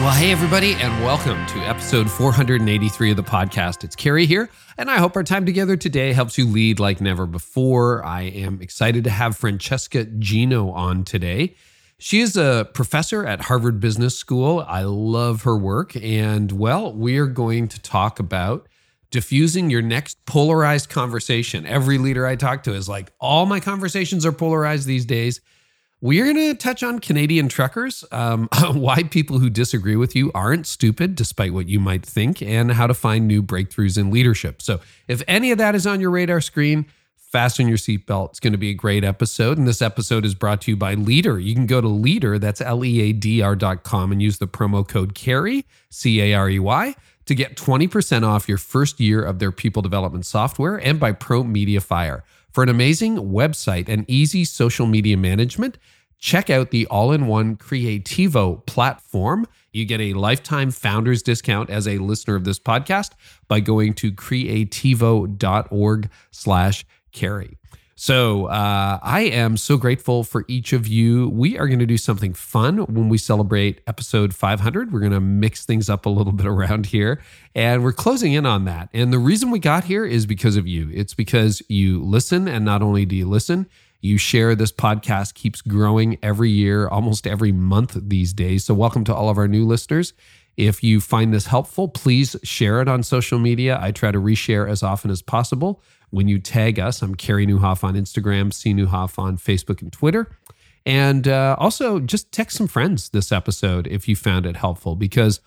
Well, hey, everybody, and welcome to episode 483 of the podcast. It's Carey here, and I hope our time together today helps you lead like never before. I am excited to have Francesca Gino on today. She is a professor at Harvard Business School. I love her work. And, well, we are going to talk about diffusing your next polarized conversation. Every leader I talk to is like, all my conversations are polarized these days. We're going to touch on Canadian truckers, why people who disagree with you aren't stupid, despite what you might think, and how to find new breakthroughs in leadership. So if any of that is on your radar screen, fasten your seatbelt. It's going to be a great episode. And this episode is brought to you by Leader. You can go to Leader, that's leadr.com, and use the promo code Carey, C-A-R-E-Y, to get 20% off your first year of their people development software, and by Pro Media Fire. For an amazing website and easy social media management, check out the all-in-one Creativo platform. You get a lifetime founders discount as a listener of this podcast by going to creativo.org/Carey. So I am so grateful for each of you. We are going to do something fun when we celebrate episode 500. We're going to mix things up a little bit around here, and we're closing in on that. And the reason we got here is because of you. It's because you listen, and not only do you listen, you share. This podcast keeps growing every year, almost every month these days. So welcome to all of our new listeners. If you find this helpful, please share it on social media. I try to reshare as often as possible. When you tag us, I'm Carey Nieuwhof on Instagram, C Nieuwhof on Facebook and Twitter. And also just text some friends this episode if you found it helpful, because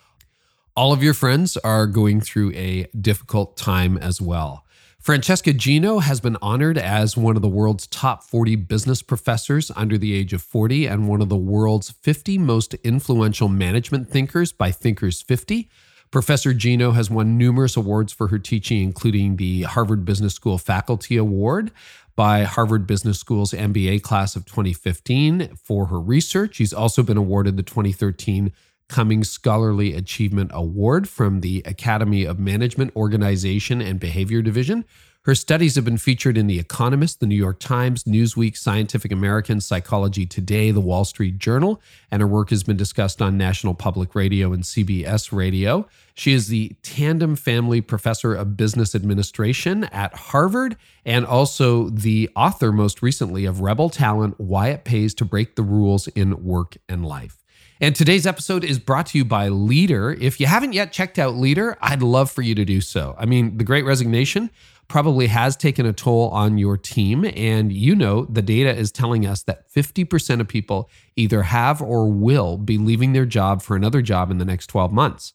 all of your friends are going through a difficult time as well. Francesca Gino has been honored as one of the world's top 40 business professors under the age of 40 and one of the world's 50 most influential management thinkers by Thinkers 50. Professor Gino has won numerous awards for her teaching, including the Harvard Business School Faculty Award by Harvard Business School's MBA class of 2015 for her research. She's also been awarded the 2013 Cummings Scholarly Achievement Award from the Academy of Management, Organization, and Behavior Division. Her studies have been featured in The Economist, The New York Times, Newsweek, Scientific American, Psychology Today, The Wall Street Journal, and her work has been discussed on National Public Radio and CBS Radio. She is the Tandem Family Professor of Business Administration at Harvard, and also the author, most recently, of Rebel Talent, Why It Pays to Break the Rules in Work and Life. And today's episode is brought to you by Leader. If you haven't yet checked out Leader, I'd love for you to do so. I mean, The Great Resignation probably has taken a toll on your team. And you know, the data is telling us that 50% of people either have or will be leaving their job for another job in the next 12 months.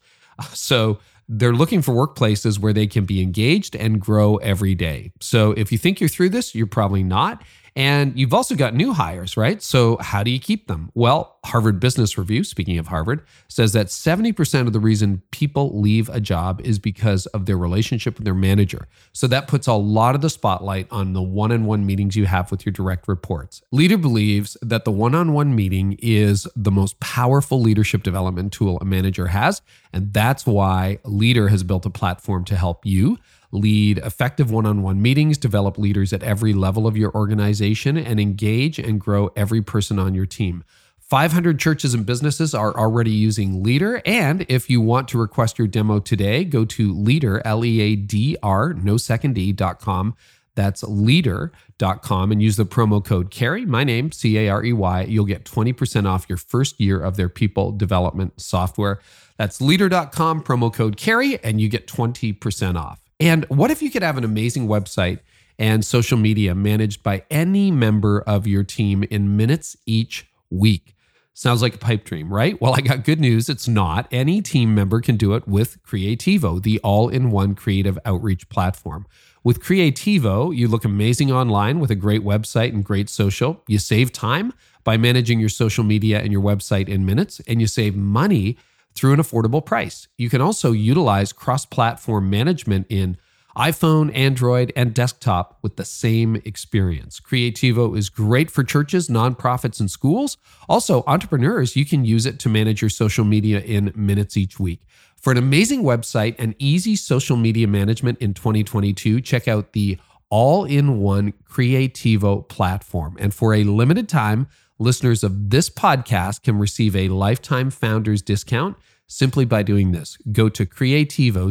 So they're looking for workplaces where they can be engaged and grow every day. So if you think you're through this, you're probably not. And you've also got new hires, right? So how do you keep them? Well, Harvard Business Review, speaking of Harvard, says that 70% of the reason people leave a job is because of their relationship with their manager. So that puts a lot of the spotlight on the one-on-one meetings you have with your direct reports. Leader believes that the one-on-one meeting is the most powerful leadership development tool a manager has. And that's why Leader has built a platform to help you lead effective one-on-one meetings, develop leaders at every level of your organization, and engage and grow every person on your team. 500 churches and businesses are already using Leader. And if you want to request your demo today, go to Leader, L-E-A-D-R, no second E.com. That's leader.com, and use the promo code Carey, my name, C-A-R-E-Y. You'll get 20% off your first year of their people development software. That's leader.com, promo code Carey, and you get 20% off. And what if you could have an amazing website and social media managed by any member of your team in minutes each week? Sounds like a pipe dream, right? Well, I got good news. It's not. Any team member can do it with Creativo, the all-in-one creative outreach platform. With Creativo, you look amazing online with a great website and great social. You save time by managing your social media and your website in minutes, and you save money through an affordable price. You can also utilize cross-platform management in iPhone, Android, and desktop with the same experience. Creativo is great for churches, nonprofits, and schools. Also, entrepreneurs, you can use it to manage your social media in minutes each week. For an amazing website and easy social media management in 2022, check out the all-in-one Creativo platform. And for a limited time, listeners of this podcast can receive a lifetime founder's discount simply by doing this. Go to Creativo,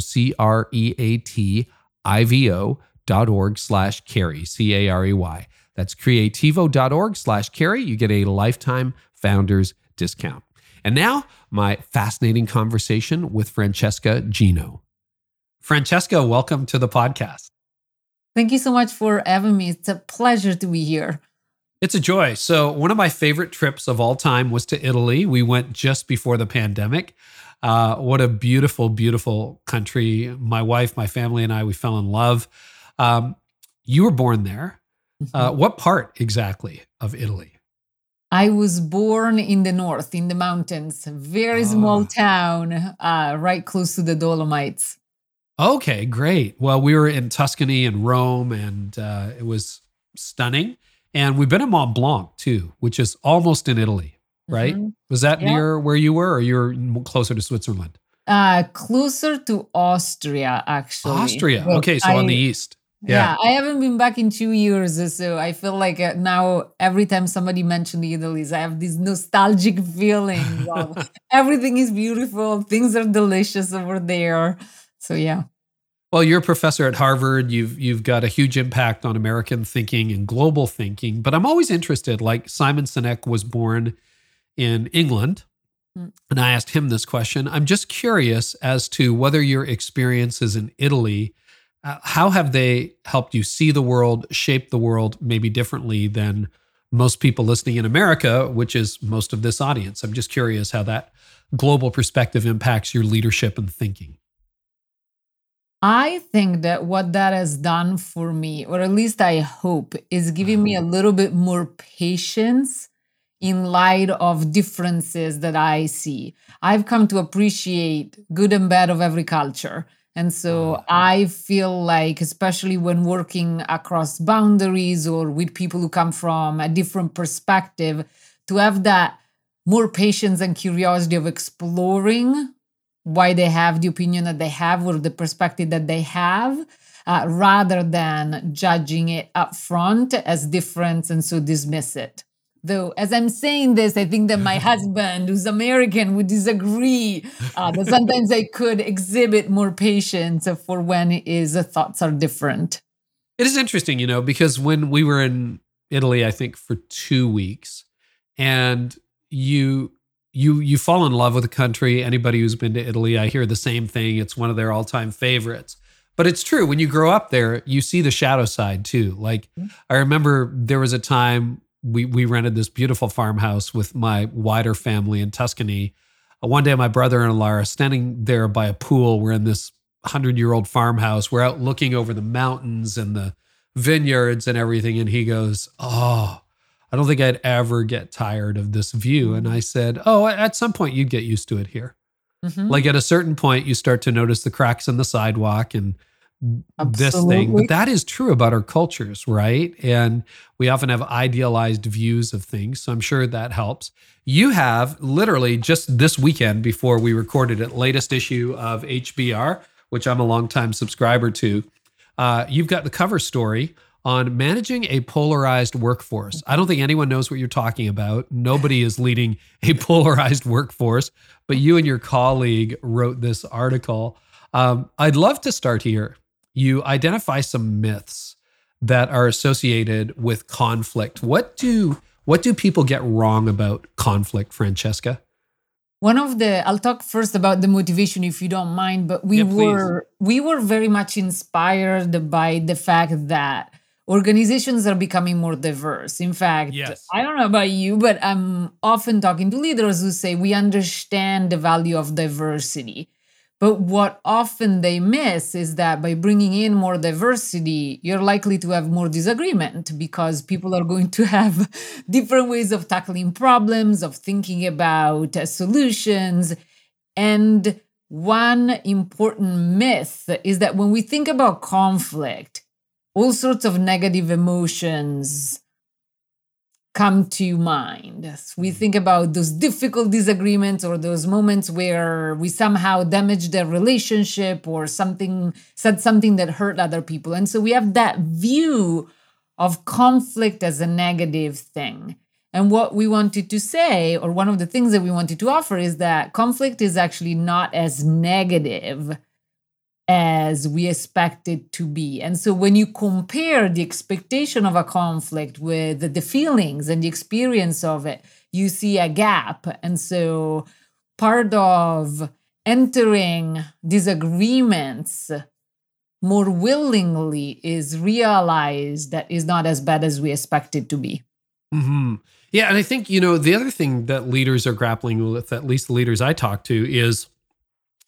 creativo.org/Carey, Carey. That's creativo.org/Carey. You get a lifetime founder's discount. And now, my fascinating conversation with Francesca Gino. Francesca, welcome to the podcast. Thank you so much for having me. It's a pleasure to be here. It's a joy. So one of my favorite trips of all time was to Italy. We went just before the pandemic. What a beautiful, beautiful country. My wife, my family, and I, we fell in love. You were born there. What part exactly of Italy? I was born in the north, in the mountains, very small town, right close to the Dolomites. Okay, great. Well, we were in Tuscany and Rome, and it was stunning. And we've been in Mont Blanc too, which is almost in Italy, right? Mm-hmm. Was that near where you were, or you were closer to Switzerland? Closer to Austria, actually. Austria. But okay, so on the east. Yeah, I haven't been back in 2 years, so I feel like now every time somebody mentioned the Italy, I have this nostalgic feeling of everything is beautiful, things are delicious over there. So yeah. Well, you're a professor at Harvard. You've got a huge impact on American thinking and global thinking. But I'm always interested, like Simon Sinek was born in England, and I asked him this question. I'm just curious as to whether your experiences in Italy, how have they helped you see the world, shape the world maybe differently than most people listening in America, which is most of this audience. I'm just curious how that global perspective impacts your leadership and thinking. I think that what that has done for me, or at least I hope, is giving me a little bit more patience in light of differences that I see. I've come to appreciate good and bad of every culture. And so I feel like, especially when working across boundaries or with people who come from a different perspective, to have that more patience and curiosity of exploring why they have the opinion that they have or the perspective that they have, rather than judging it up front as difference and so dismiss it. Though, as I'm saying this, I think that my husband, who's American, would disagree that sometimes I could exhibit more patience for when thoughts are different. It is interesting, because when we were in Italy, I think for 2 weeks, and you fall in love with the country. Anybody who's been to Italy, I hear the same thing. It's one of their all-time favorites. But it's true. When you grow up there, you see the shadow side too. Like I remember there was a time we rented this beautiful farmhouse with my wider family in Tuscany. One day, my brother-in-law are standing there by a pool. We're in this 100-year-old farmhouse. We're out looking over the mountains and the vineyards and everything. And he goes, I don't think I'd ever get tired of this view. And I said, at some point you'd get used to it here. Mm-hmm. Like at a certain point, you start to notice the cracks in the sidewalk and Absolutely. This thing. But that is true about our cultures, right? And we often have idealized views of things. So I'm sure that helps. You have literally just this weekend before we recorded it, latest issue of HBR, which I'm a longtime subscriber to. You've got the cover story on managing a polarized workforce. I don't think anyone knows what you're talking about. Nobody is leading a polarized workforce, but you and your colleague wrote this article. I'd love to start here. You identify some myths that are associated with conflict. What do people get wrong about conflict, Francesca? I'll talk first about the motivation, if you don't mind, but we were very much inspired by the fact that organizations are becoming more diverse. In fact, yes. I don't know about you, but I'm often talking to leaders who say we understand the value of diversity. But what often they miss is that by bringing in more diversity, you're likely to have more disagreement because people are going to have different ways of tackling problems, of thinking about solutions. And one important myth is that when we think about conflict, all sorts of negative emotions come to mind. As we think about those difficult disagreements or those moments where we somehow damaged a relationship or said something that hurt other people. And so we have that view of conflict as a negative thing. And what we wanted to say, or one of the things that we wanted to offer, is that conflict is actually not as negative as we expect it to be. And so when you compare the expectation of a conflict with the feelings and the experience of it, you see a gap. And so part of entering disagreements more willingly is realize that it's not as bad as we expect it to be. Mm-hmm. Yeah. And I think, the other thing that leaders are grappling with, at least the leaders I talk to, is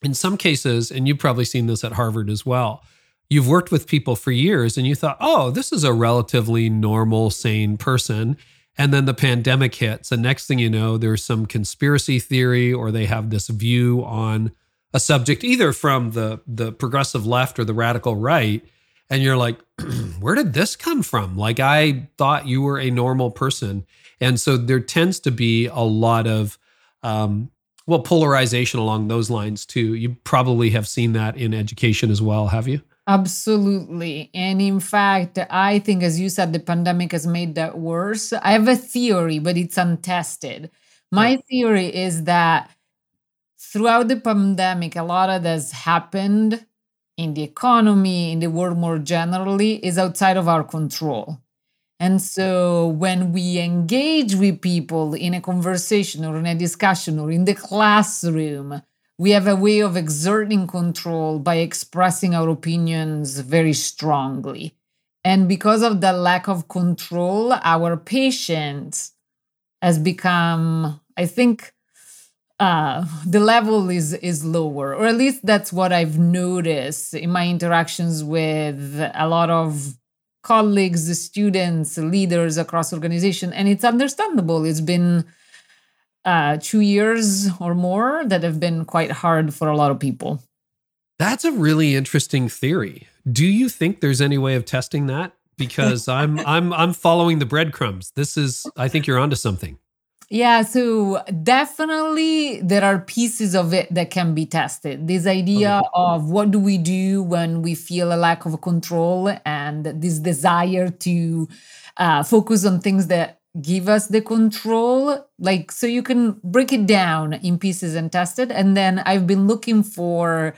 in some cases, and you've probably seen this at Harvard as well, you've worked with people for years and you thought, oh, this is a relatively normal, sane person. And then the pandemic hits. And next thing you know, there's some conspiracy theory, or they have this view on a subject, either from the progressive left or the radical right. And you're like, where did this come from? Like, I thought you were a normal person. And so there tends to be a lot of, polarization along those lines too. You probably have seen that in education as well, have you? Absolutely. And in fact, I think, as you said, the pandemic has made that worse. I have a theory, but it's untested. My theory is that throughout the pandemic, a lot of this happened in the economy, in the world more generally, is outside of our control. And so when we engage with people in a conversation or in a discussion or in the classroom, we have a way of exerting control by expressing our opinions very strongly. And because of the lack of control, our patience has become, I think, the level is lower, or at least that's what I've noticed in my interactions with a lot of colleagues, students, leaders across organization. And it's understandable. It's been 2 years or more that have been quite hard for a lot of people. That's a really interesting theory. Do you think there's any way of testing that? Because I'm following the breadcrumbs. I think you're onto something. Yeah, so definitely there are pieces of it that can be tested. This idea of what do we do when we feel a lack of control and this desire to focus on things that give us the control. Like, so you can break it down in pieces and test it. And then I've been looking for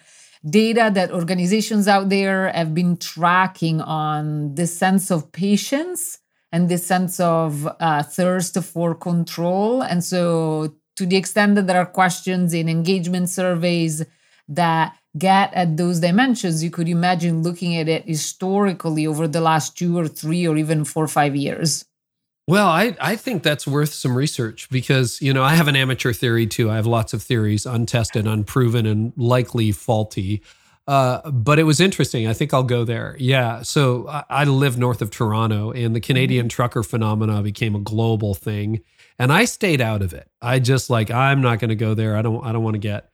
data that organizations out there have been tracking on the sense of patience and this sense of thirst for control. And so to the extent that there are questions in engagement surveys that get at those dimensions, you could imagine looking at it historically over the last 2 or 3 or even 4 or 5 years. Well, I think that's worth some research because, I have an amateur theory too. I have lots of theories, untested, unproven, and likely faulty. But it was interesting. I think I'll go there. Yeah. So I live north of Toronto, and the Canadian trucker phenomena became a global thing. And I stayed out of it. I just I'm not going to go there. I don't want to get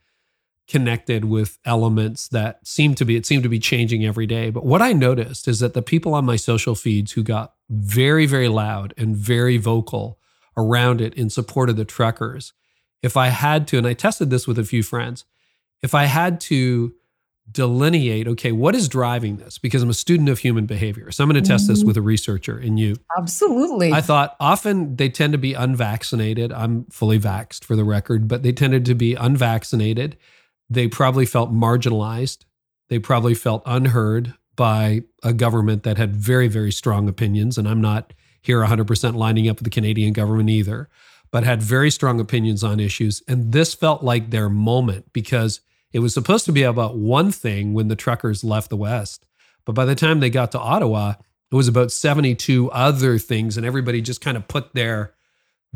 connected with elements that seem to be changing every day. But what I noticed is that the people on my social feeds who got very, very loud and very vocal around it in support of the truckers, if I had to, and I tested this with a few friends, if I had to delineate, okay, what is driving this? Because I'm a student of human behavior. So I'm going to test this with a researcher in you. Absolutely. I thought often they tend to be unvaccinated. I'm fully vaxxed for the record, but they tended to be unvaccinated. They probably felt marginalized. They probably felt unheard by a government that had very, very strong opinions. And I'm not here 100% lining up with the Canadian government either, but had very strong opinions on issues. And this felt like their moment because it was supposed to be about one thing when the truckers left the West, but by the time they got to Ottawa, it was about 72 other things, and everybody just kind of put their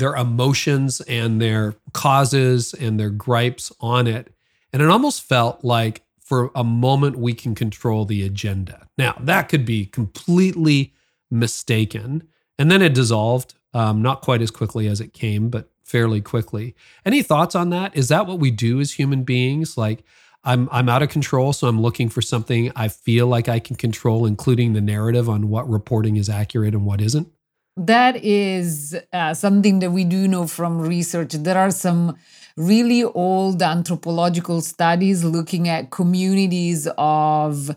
emotions and their causes and their gripes on it. And it almost felt like for a moment we can control the agenda. Now, that could be completely mistaken. And then it dissolved, not quite as quickly as it came, but fairly quickly. Any thoughts on that? Is that what we do as human beings? Like, I'm out of control, so I'm looking for something I feel like I can control, including the narrative on what reporting is accurate and what isn't? That is something that we do know from research. There are some really old anthropological studies looking at communities of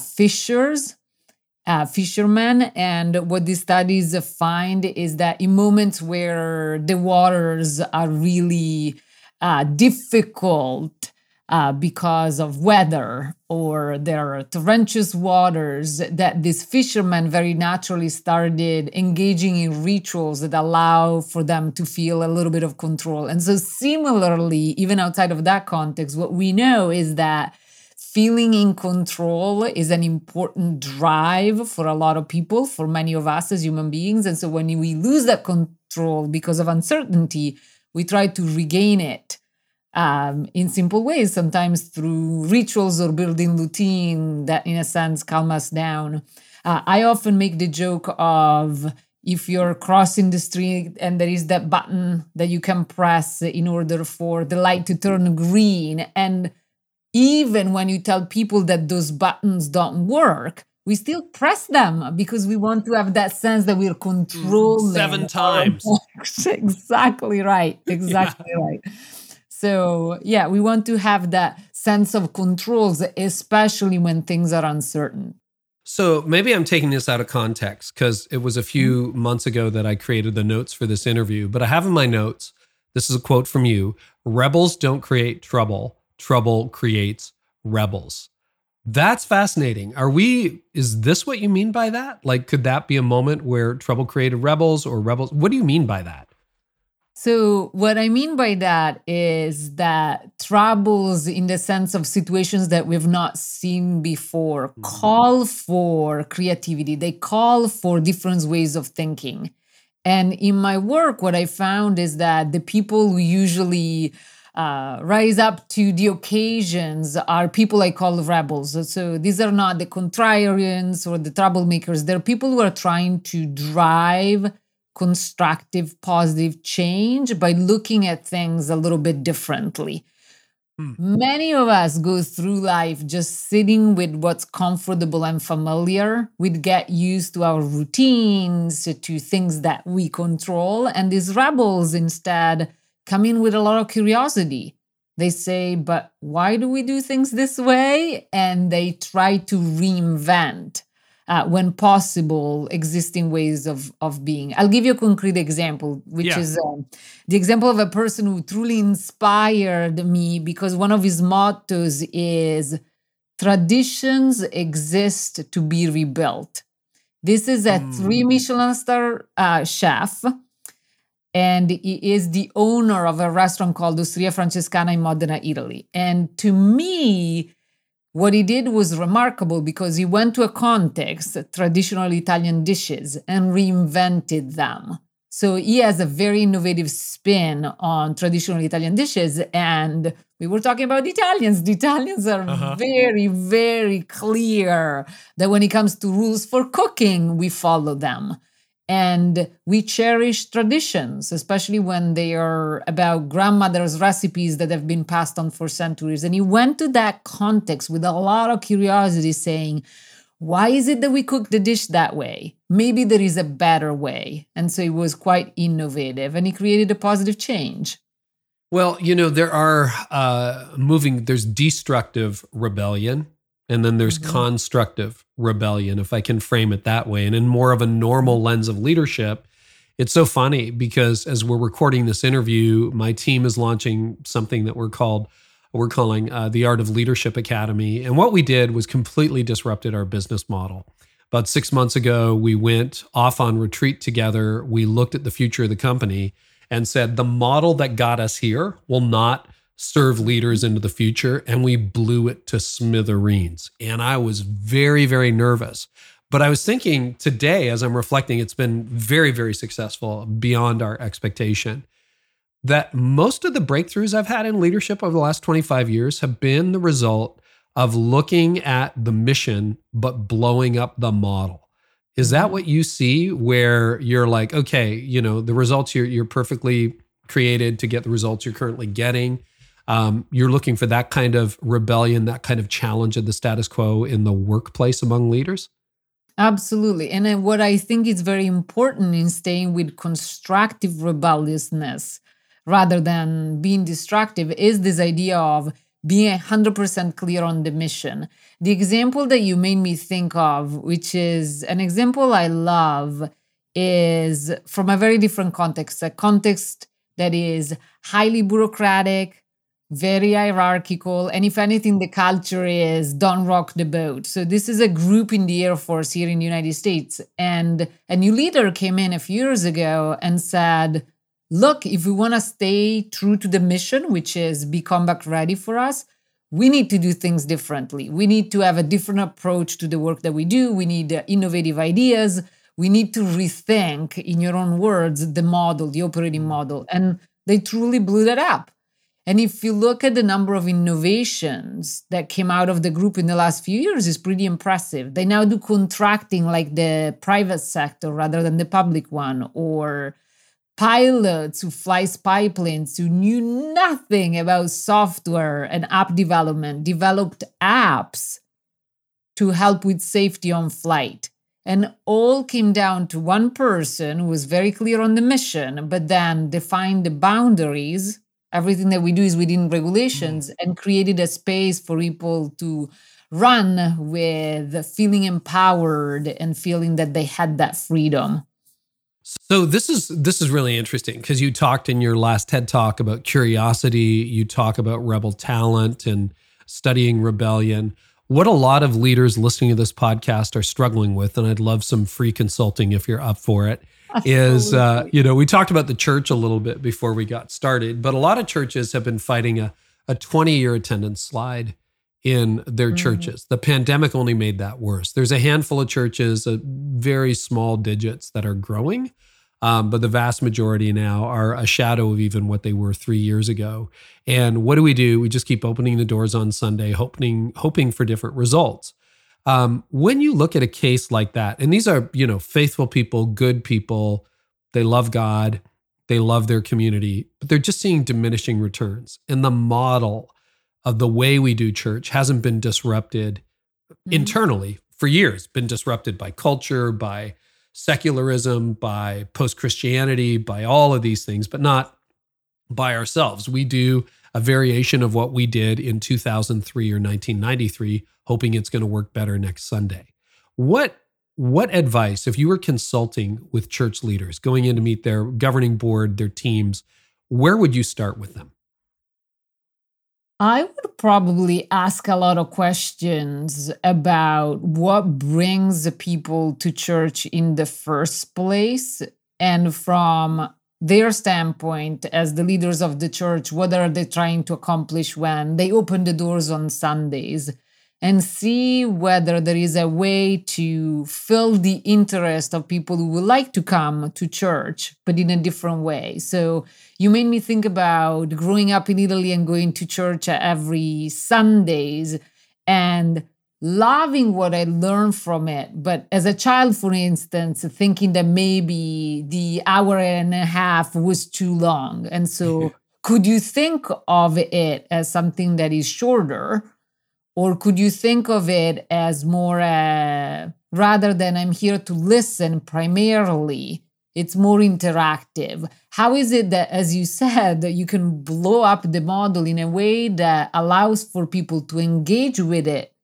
fishermen. And what these studies find is that in moments where the waters are really difficult because of weather or there are torrential waters, that these fishermen very naturally started engaging in rituals that allow for them to feel a little bit of control. And so similarly, even outside of that context, what we know is that feeling in control is an important drive for a lot of people, for many of us as human beings. And so when we lose that control because of uncertainty, we try to regain it in simple ways, sometimes through rituals or building routine that, in a sense, calm us down. I often make the joke of if you're crossing the street and there is that button that you can press in order for the light to turn green, and even when you tell people that those buttons don't work, we still press them because we want to have that sense that we're controlling. 7 times. Exactly right. Exactly right. So, yeah, we want to have that sense of controls, especially when things are uncertain. So maybe I'm taking this out of context because it was a few months ago that I created the notes for this interview. But I have in my notes, this is a quote from you, "Rebels don't create trouble. Trouble creates rebels." That's fascinating. Is this what you mean by that? Like, could that be a moment where trouble created rebels or rebels? What do you mean by that? So what I mean by that is that troubles, in the sense of situations that we've not seen before, call for creativity. They call for different ways of thinking. And in my work, what I found is that the people who usually rise up to the occasions are people I call rebels. So these are not the contrarians or the troublemakers. They're people who are trying to drive constructive, positive change by looking at things a little bit differently. Many of us go through life just sitting with what's comfortable and familiar. We'd get used to our routines, to things that we control. And these rebels instead come in with a lot of curiosity. They say, but why do we do things this way? And they try to reinvent, when possible, existing ways of being. I'll give you a concrete example, which is the example of a person who truly inspired me because one of his mottos is, "Traditions exist to be rebuilt." This is a 3-Michelin-star chef. And he is the owner of a restaurant called Osteria Francescana in Modena, Italy. And to me, what he did was remarkable because he went to a context, traditional Italian dishes, and reinvented them. So he has a very innovative spin on traditional Italian dishes. And we were talking about Italians. The Italians are very, very clear that when it comes to rules for cooking, we follow them. And we cherish traditions, especially when they are about grandmother's recipes that have been passed on for centuries. And he went to that context with a lot of curiosity, saying, why is it that we cook the dish that way? Maybe there is a better way. And so it was quite innovative, and he created a positive change. Well, you know, there are there's destructive rebellion. And then there's constructive rebellion, if I can frame it that way. And in more of a normal lens of leadership, it's so funny because as we're recording this interview, my team is launching something that we're calling the Art of Leadership Academy. And what we did was completely disrupted our business model. About 6 months ago, we went off on retreat together. We looked at the future of the company and said, the model that got us here will not serve leaders into the future, and we blew it to smithereens. And I was very, very nervous. But I was thinking today, as I'm reflecting, it's been very, very successful beyond our expectation, that most of the breakthroughs I've had in leadership over the last 25 years have been the result of looking at the mission, but blowing up the model. Is that what you see where you're like, okay, you know, the results you're perfectly created to get the results you're currently getting? You're looking for that kind of rebellion, that kind of challenge of the status quo in the workplace among leaders? Absolutely. And then what I think is very important in staying with constructive rebelliousness rather than being destructive is this idea of being 100% clear on the mission. The example that you made me think of, which is an example I love, is from a very different context, a context that is highly bureaucratic, very hierarchical, and if anything, the culture is don't rock the boat. So this is a group in the Air Force here in the United States. And a new leader came in a few years ago and said, look, if we want to stay true to the mission, which is be combat ready for us, we need to do things differently. We need to have a different approach to the work that we do. We need innovative ideas. We need to rethink, in your own words, the model, the operating model. And they truly blew that up. And if you look at the number of innovations that came out of the group in the last few years, it's pretty impressive. They now do contracting like the private sector rather than the public one, or pilots who fly spy planes who knew nothing about software and app development, developed apps to help with safety on flight. And all came down to one person who was very clear on the mission, but then defined the boundaries. Everything that we do is within regulations, and created a space for people to run with feeling empowered and feeling that they had that freedom. So this is really interesting, because you talked in your last TED Talk about curiosity. You talk about rebel talent and studying rebellion. What a lot of leaders listening to this podcast are struggling with, and I'd love some free consulting if you're up for it, is, we talked about the church a little bit before we got started, but a lot of churches have been fighting a 20-year attendance slide in their churches. The pandemic only made that worse. There's a handful of churches, very small digits that are growing, but the vast majority now are a shadow of even what they were 3 years ago. And what do? We just keep opening the doors on Sunday, hoping for different results. When you look at a case like that, and these are, faithful people, good people, they love God, they love their community, but they're just seeing diminishing returns. And the model of the way we do church hasn't been disrupted internally for years, been disrupted by culture, by secularism, by post-Christianity, by all of these things, but not by ourselves. We do a variation of what we did in 2003 or 1993, hoping it's going to work better next Sunday. What advice, if you were consulting with church leaders, going in to meet their governing board, their teams, where would you start with them? I would probably ask a lot of questions about what brings people to church in the first place, and from their standpoint as the leaders of the church, what are they trying to accomplish when they open the doors on Sundays, and see whether there is a way to fill the interest of people who would like to come to church, but in a different way. So you made me think about growing up in Italy and going to church every Sundays and loving what I learned from it. But as a child, for instance, thinking that maybe the hour and a half was too long. And so could you think of it as something that is shorter? Or could you think of it as more, rather than I'm here to listen primarily, it's more interactive? How is it that, as you said, you can blow up the model in a way that allows for people to engage with it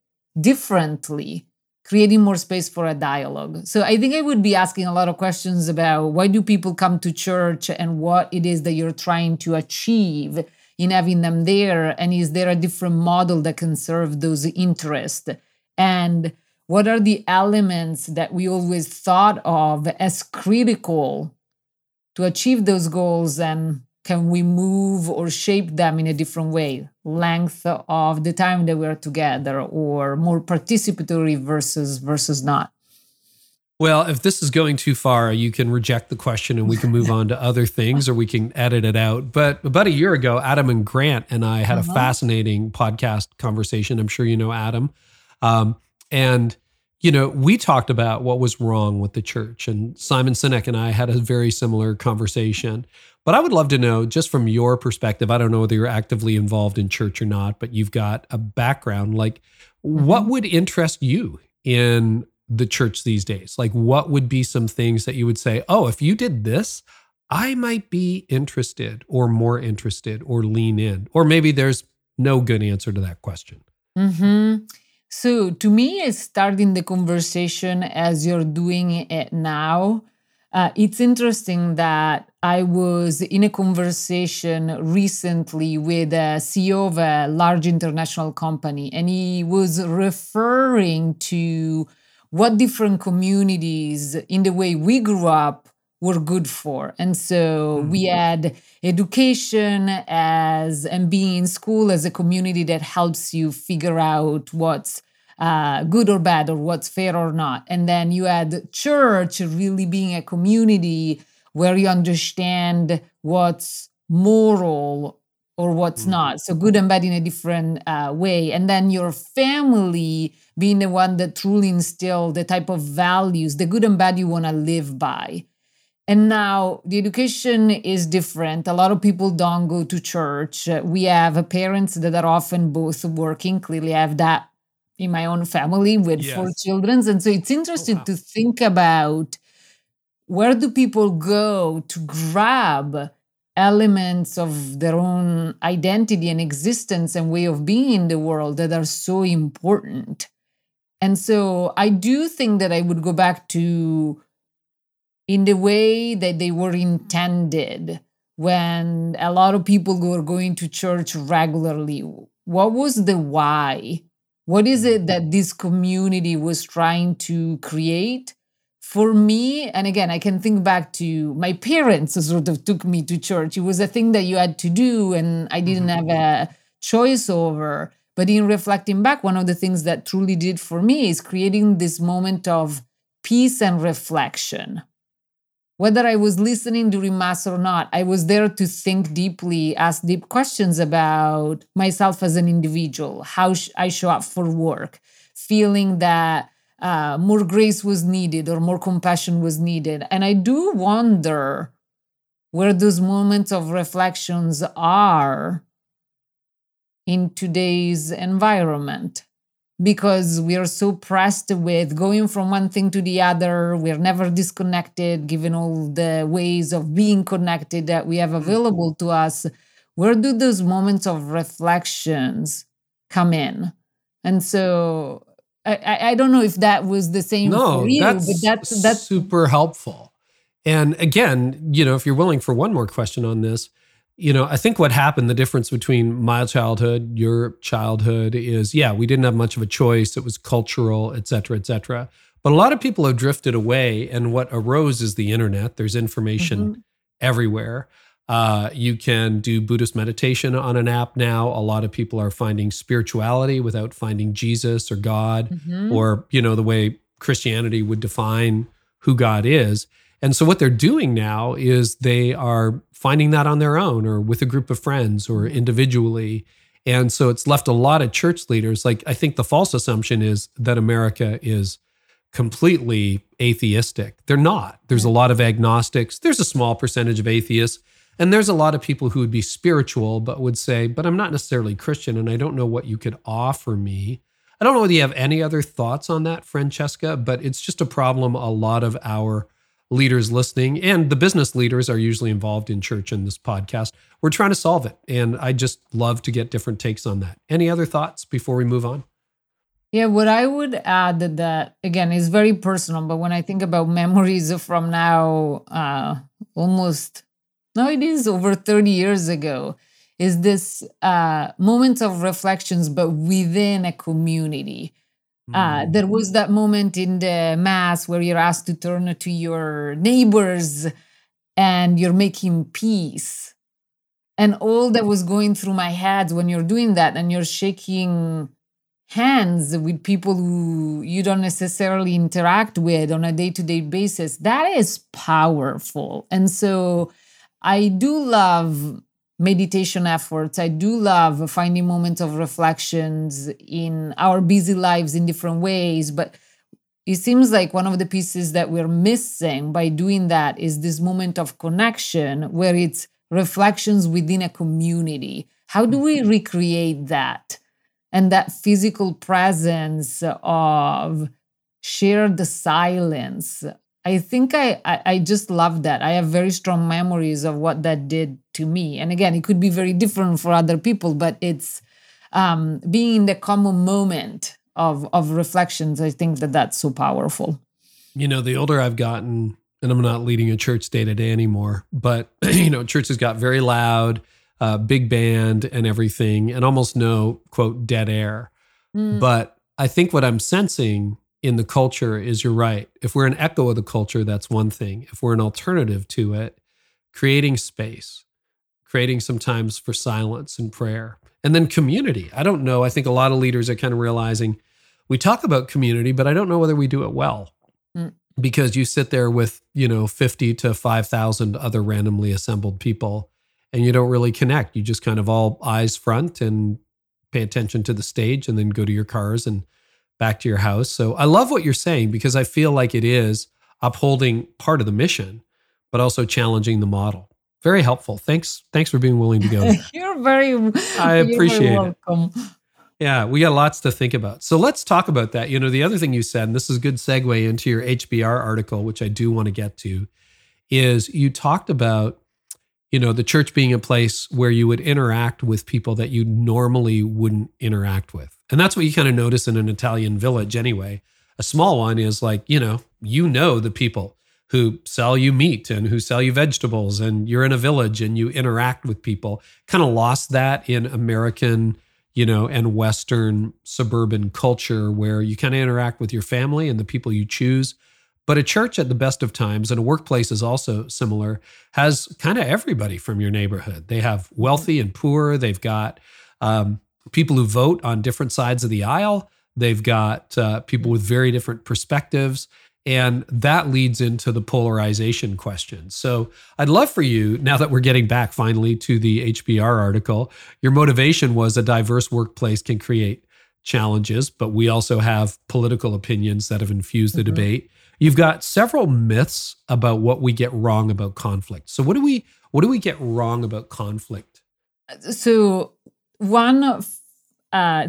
differently, creating more space for a dialogue? So I think I would be asking a lot of questions about why do people come to church and what it is that you're trying to achieve in having them there, and is there a different model that can serve those interests? And what are the elements that we always thought of as critical to achieve those goals, and can we move or shape them in a different way? Length of the time that we're together, or more participatory versus not? Well, if this is going too far, you can reject the question and we can move on to other things, or we can edit it out. But about a year ago, Adam and Grant and I had a fascinating podcast conversation. I'm sure you know Adam. And you know, we talked about what was wrong with the church, and Simon Sinek and I had a very similar conversation. But I would love to know, just from your perspective, I don't know whether you're actively involved in church or not, but you've got a background. Like, what would interest you in the church these days? Like, what would be some things that you would say, oh, if you did this, I might be interested or more interested or lean in? Or maybe there's no good answer to that question. Mm-hmm. So to me, it's starting the conversation as you're doing it now. It's interesting that I was in a conversation recently with a CEO of a large international company, and he was referring to what different communities in the way we grew up were good for. And so we had education as and being in school as a community that helps you figure out what's good or bad or what's fair or not. And then you had church really being a community where you understand what's moral or what's not. So good and bad in a different way. And then your family being the one that truly instilled the type of values, the good and bad you want to live by. And now the education is different. A lot of people don't go to church. We have parents that are often both working. Clearly, I have that in my own family with four children. And so it's interesting to think about where do people go to grab elements of their own identity and existence and way of being in the world that are so important. And so I do think that I would go back to in the way that they were intended when a lot of people were going to church regularly. What was the why? What is it that this community was trying to create? For me, and again, I can think back to my parents who sort of took me to church. It was a thing that you had to do and I didn't have a choice over. But in reflecting back, one of the things that truly did for me is creating this moment of peace and reflection. Whether I was listening during Mass or not, I was there to think deeply, ask deep questions about myself as an individual, how I show up for work, feeling that more grace was needed or more compassion was needed. And I do wonder where those moments of reflections are in today's environment, because we are so pressed with going from one thing to the other. We're never disconnected, given all the ways of being connected that we have available to us. Where do those moments of reflections come in? And so I don't know if that was the same for you. That's super helpful. And again, you know, if you're willing for one more question on this, you know, I think what happened, the difference between my childhood, your childhood is, we didn't have much of a choice. It was cultural, et cetera, et cetera. But a lot of people have drifted away, and what arose is the internet. There's information everywhere. You can do Buddhist meditation on an app now. A lot of people are finding spirituality without finding Jesus or God or, you know, the way Christianity would define who God is. And so what they're doing now is they are finding that on their own or with a group of friends or individually. And so it's left a lot of church leaders. Like, I think the false assumption is that America is completely atheistic. They're not. There's a lot of agnostics. There's a small percentage of atheists. And there's a lot of people who would be spiritual, but would say, but I'm not necessarily Christian, and I don't know what you could offer me. I don't know whether you have any other thoughts on that, Francesca, but it's just a problem a lot of our leaders listening, and the business leaders are usually involved in church in this podcast. We're trying to solve it, and I just love to get different takes on that. Any other thoughts before we move on? Yeah, what I would add that, again, is very personal, but when I think about memories from now, it is over 30 years ago, is this moments of reflections, but within a community. There was that moment in the Mass where you're asked to turn to your neighbors and you're making peace. And all that was going through my head when you're doing that and you're shaking hands with people who you don't necessarily interact with on a day-to-day basis, that is powerful. And so I do love meditation efforts. I do love finding moments of reflections in our busy lives in different ways, but It seems like one of the pieces that we're missing by doing that is this moment of connection where it's reflections within a community. How do we recreate that? And that physical presence of shared silence. I think I just love that. I have very strong memories of what that did to me. And again, it could be very different for other people, but it's being in the common moment of reflections. I think that that's so powerful. You know, the older I've gotten, and I'm not leading a church day to day anymore, but you know, churches got very loud, big band and everything, and almost no, quote, dead air. Mm. But I think what I'm sensing in the culture is, you're right. If we're an echo of the culture, that's one thing. If we're an alternative to it, creating space, creating sometimes for silence and prayer, and then community. I don't know. I think a lot of leaders are kind of realizing we talk about community, but I don't know whether we do it well because you sit there with, you know, 50 to 5,000 other randomly assembled people and you don't really connect. You just kind of all eyes front and pay attention to the stage and then go to your cars and back to your house. So I love what you're saying because I feel like it is upholding part of the mission, but also challenging the model. Very helpful. Thanks for being willing to go there. You're very welcome. Yeah, we got lots to think about. So let's talk about that. You know, the other thing you said, and this is a good segue into your HBR article, which I do want to get to, is you talked about, you know, the church being a place where you would interact with people that you normally wouldn't interact with. And that's what you kind of notice in an Italian village anyway. A small one is like, you know the people who sell you meat and who sell you vegetables, and you're in a village and you interact with people. Kind of lost that in American, you know, and Western suburban culture where you kind of interact with your family and the people you choose. But a church at the best of times, and a workplace is also similar, has kind of everybody from your neighborhood. They have wealthy and poor. They've got people who vote on different sides of the aisle. They've got people with very different perspectives. And that leads into the polarization question. So I'd love for you, now that we're getting back finally to the HBR article, your motivation was a diverse workplace can create challenges, but we also have political opinions that have infused the debate. You've got several myths about what we get wrong about conflict. So what do we get wrong about conflict? So one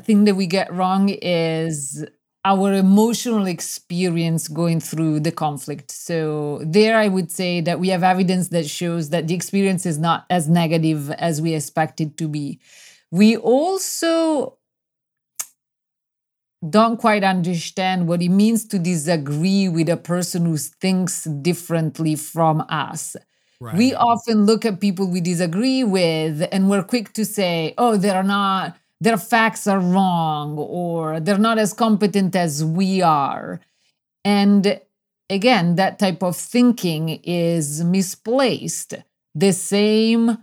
thing that we get wrong is our emotional experience going through the conflict. So there I would say that we have evidence that shows that the experience is not as negative as we expect it to be. We also don't quite understand what it means to disagree with a person who thinks differently from us. Right. We often look at people we disagree with and we're quick to say, oh, their facts are wrong, or they're not as competent as we are. And again, that type of thinking is misplaced. The same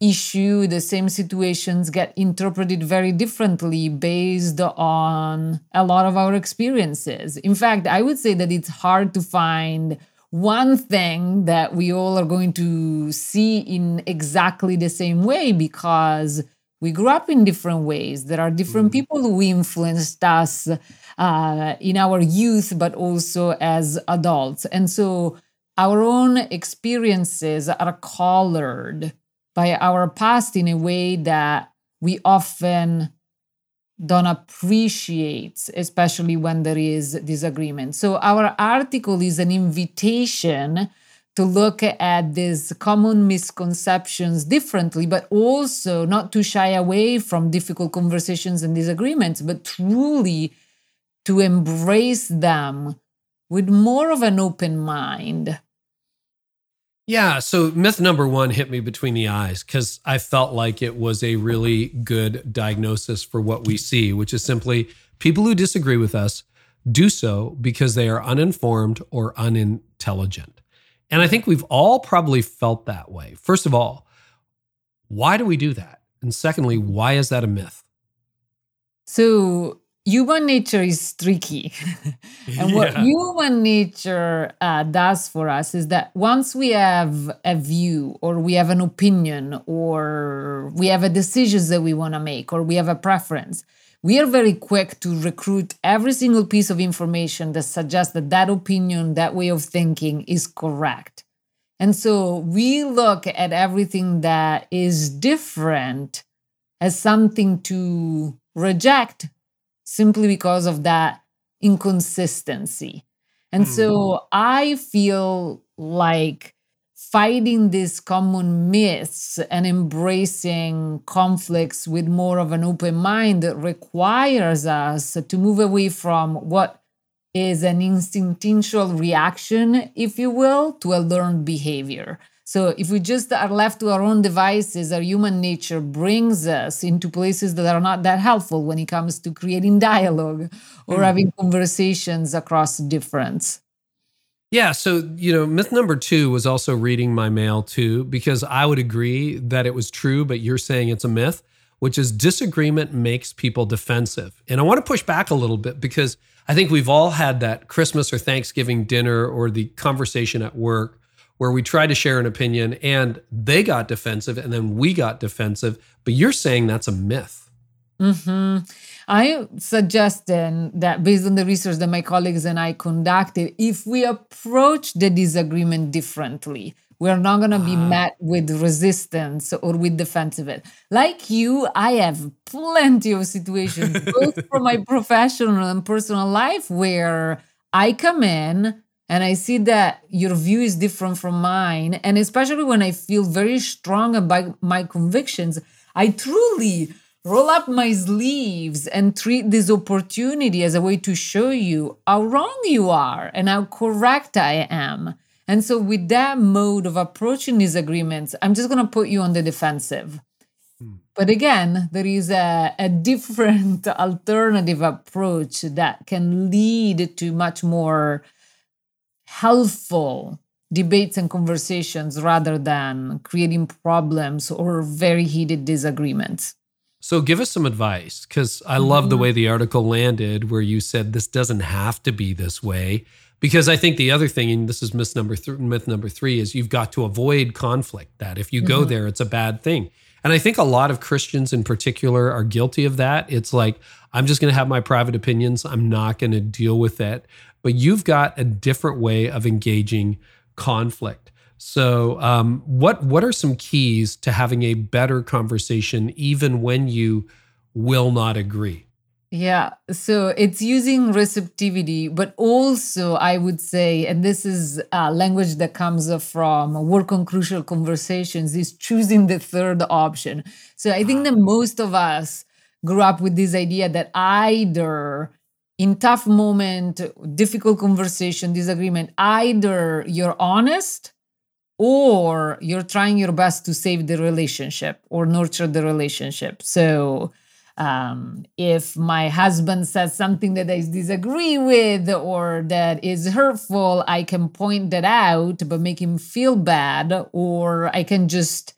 issue, the same situations get interpreted very differently based on a lot of our experiences. In fact, I would say that it's hard to find one thing that we all are going to see in exactly the same way because we grew up in different ways. There are different people who influenced us in our youth, but also as adults. And so our own experiences are colored by our past in a way that we often don't appreciate, especially when there is disagreement. So our article is an invitation to look at these common misconceptions differently, but also not to shy away from difficult conversations and disagreements, but truly to embrace them with more of an open mind. Yeah. So myth number one hit me between the eyes because I felt like it was a really good diagnosis for what we see, which is simply people who disagree with us do so because they are uninformed or unintelligent. And I think we've all probably felt that way. First of all, why do we do that? And secondly, why is that a myth? So human nature is tricky. And what human nature does for us is that once we have a view or we have an opinion or we have a decision that we want to make or we have a preference, We are very quick to recruit every single piece of information that suggests that that opinion, that way of thinking is correct. And so we look at everything that is different as something to reject simply because of that inconsistency. And so I feel like fighting these common myths and embracing conflicts with more of an open mind requires us to move away from what is an instinctual reaction, if you will, to a learned behavior. So if we just are left to our own devices, our human nature brings us into places that are not that helpful when it comes to creating dialogue or having conversations across difference. Yeah. So, myth number two was also reading my mail too, because I would agree that it was true, but you're saying it's a myth, which is disagreement makes people defensive. And I want to push back a little bit because I think we've all had that Christmas or Thanksgiving dinner or the conversation at work where we try to share an opinion and they got defensive and then we got defensive, but you're saying that's a myth. I suggest then that based on the research that my colleagues and I conducted, if we approach the disagreement differently, we're not going to be met with resistance or with defensiveness. Like you, I have plenty of situations, both from my professional and personal life, where I come in and I see that your view is different from mine. And especially when I feel very strong about my convictions, I truly roll up my sleeves and treat this opportunity as a way to show you how wrong you are and how correct I am. And so with that mode of approaching these agreements, I'm just going to put you on the defensive. But again, there is a different alternative approach that can lead to much more helpful debates and conversations rather than creating problems or very heated disagreements. So give us some advice, because I love the way the article landed where you said this doesn't have to be this way, because I think the other thing, and this is myth number three, is you've got to avoid conflict, that if you go there, it's a bad thing. And I think a lot of Christians in particular are guilty of that. It's like, I'm just going to have my private opinions. I'm not going to deal with that. But you've got a different way of engaging conflict. So what are some keys to having a better conversation even when you will not agree? Yeah, so it's using receptivity, but also I would say, and this is language that comes from Work on Crucial Conversations, is choosing the third option. So I think that most of us grew up with this idea that either in tough moment, difficult conversation, disagreement, either you're honest or you're trying your best to save the relationship or nurture the relationship. So if my husband says something that I disagree with or that is hurtful, I can point that out, but make him feel bad, or I can just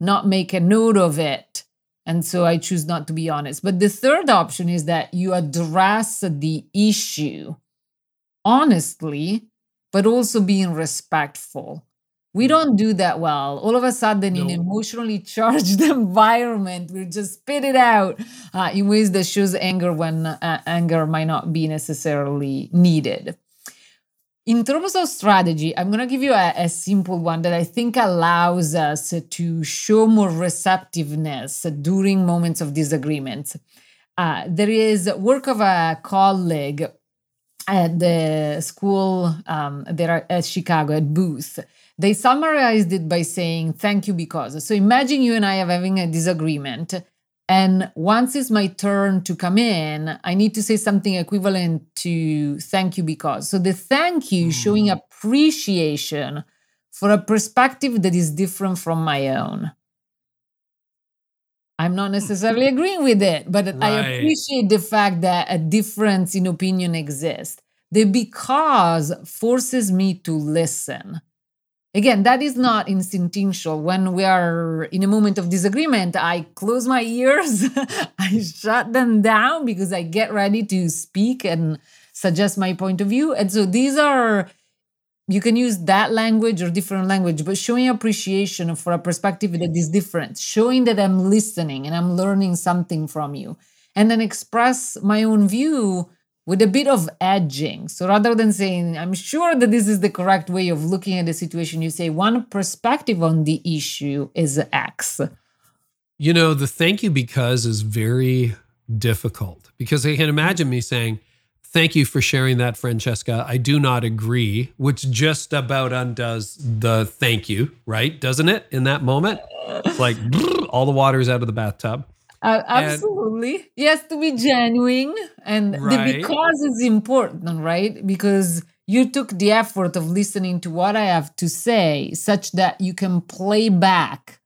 not make a note of it. And so I choose not to be honest. But the third option is that you address the issue honestly, but also being respectful. We don't do that well. All of a sudden, in an emotionally charged environment, we just spit it out in ways that shows anger when anger might not be necessarily needed. In terms of strategy, I'm going to give you a simple one that I think allows us to show more receptiveness during moments of disagreement. There is work of a colleague at the school there at Chicago, at Booth. They summarized it by saying, thank you because. So imagine you and I are having a disagreement. And once it's my turn to come in, I need to say something equivalent to thank you because. So the thank you showing appreciation for a perspective that is different from my own. I'm not necessarily agreeing with it, but I appreciate the fact that a difference in opinion exists. The because forces me to listen. Again, that is not instinctual. When we are in a moment of disagreement, I close my ears, I shut them down because I get ready to speak and suggest my point of view. And so these are, you can use that language or different language, but showing appreciation for a perspective that is different, showing that I'm listening and I'm learning something from you. and then express my own view with a bit of edging. So rather than saying, I'm sure that this is the correct way of looking at the situation, you say one perspective on the issue is X. You know, the thank you because is very difficult because I can imagine me saying, thank you for sharing that, Francesca. I do not agree, which just about undoes the thank you, right? Doesn't it? In that moment, it's like all the water is out of the bathtub. Absolutely. And, it has to be genuine. And right. The because is important, right? Because you took the effort of listening to what I have to say such that you can play back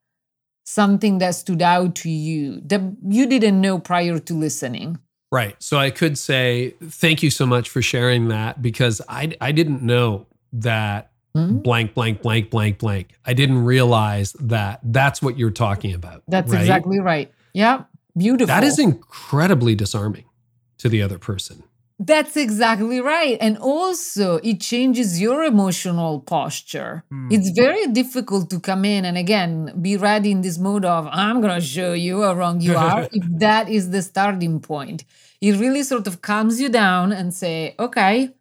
something that stood out to you that you didn't know prior to listening. Right. So I could say, thank you so much for sharing that because I didn't know that blank, blank, blank, blank, blank. I didn't realize that that's what you're talking about. That's right? Exactly right. Yeah, beautiful. That is incredibly disarming to the other person. That's exactly right. And also, it changes your emotional posture. Mm. It's very difficult to come in and, again, be ready in this mode of, I'm going to show you how wrong you are, if that is the starting point. It really sort of calms you down and say, okay,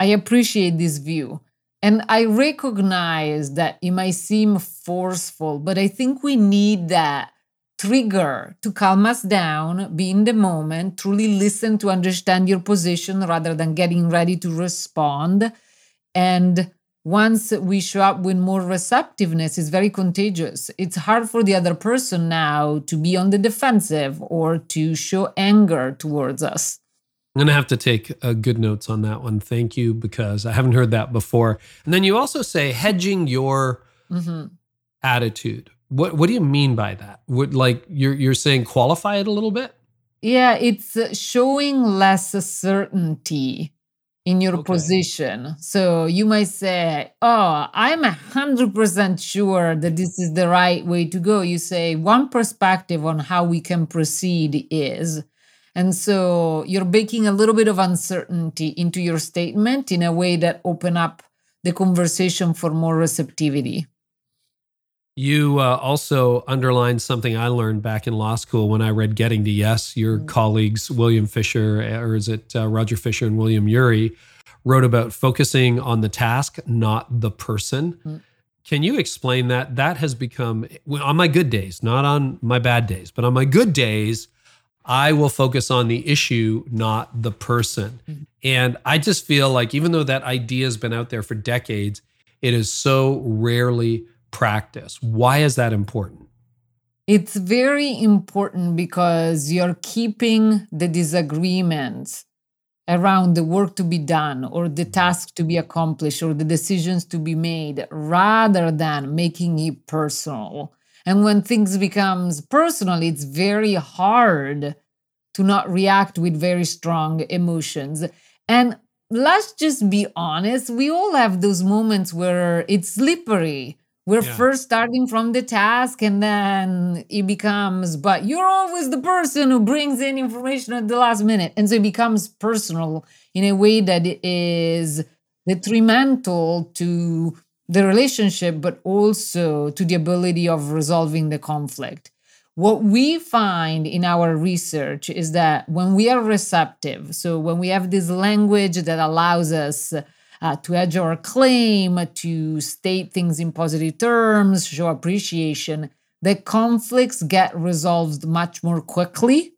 I appreciate this view. And I recognize that it might seem forceful, but I think we need that trigger to calm us down, be in the moment, truly listen to understand your position rather than getting ready to respond. And once we show up with more receptiveness, it's very contagious. It's hard for the other person now to be on the defensive or to show anger towards us. I'm going to have to take good notes on that one. Thank you, because I haven't heard that before. And then you also say hedging your attitude. What do you mean by that? Would like you're saying qualify it a little bit? Yeah, it's showing less certainty in your position. So you might say, "Oh, I'm 100% sure that this is the right way to go." You say one perspective on how we can proceed is, and so you're baking a little bit of uncertainty into your statement in a way that open up the conversation for more receptivity. You also underlined something I learned back in law school when I read Getting to Yes. Your colleagues, William Fisher, or is it Roger Fisher and William Ury, wrote about focusing on the task, not the person. Can you explain that? That has become, on my good days, not on my bad days, but on my good days, I will focus on the issue, not the person. And I just feel like even though that idea has been out there for decades, it is so rarely practice. Why is that important? It's very important because you're keeping the disagreements around the work to be done or the task to be accomplished or the decisions to be made rather than making it personal. And when things becomes personal, it's very hard to not react with very strong emotions. And let's just be honest, we all have those moments where it's slippery. We're first starting from the task and then it becomes, but you're always the person who brings in information at the last minute. And so it becomes personal in a way that is detrimental to the relationship, but also to the ability of resolving the conflict. What we find in our research is that when we are receptive, so when we have this language that allows us to edge our claim, to state things in positive terms, show appreciation, the conflicts get resolved much more quickly.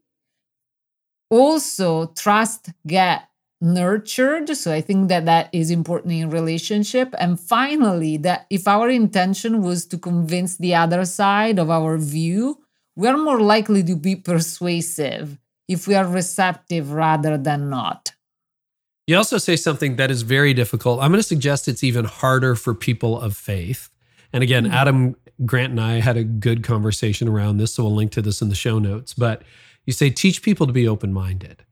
Also, trust get nurtured. So I think that is important in relationship. And finally, that if our intention was to convince the other side of our view, we are more likely to be persuasive if we are receptive rather than not. You also say something that is very difficult. I'm going to suggest it's even harder for people of faith. And again, Adam Grant and I had a good conversation around this, so we'll link to this in the show notes. But you say, teach people to be open-minded.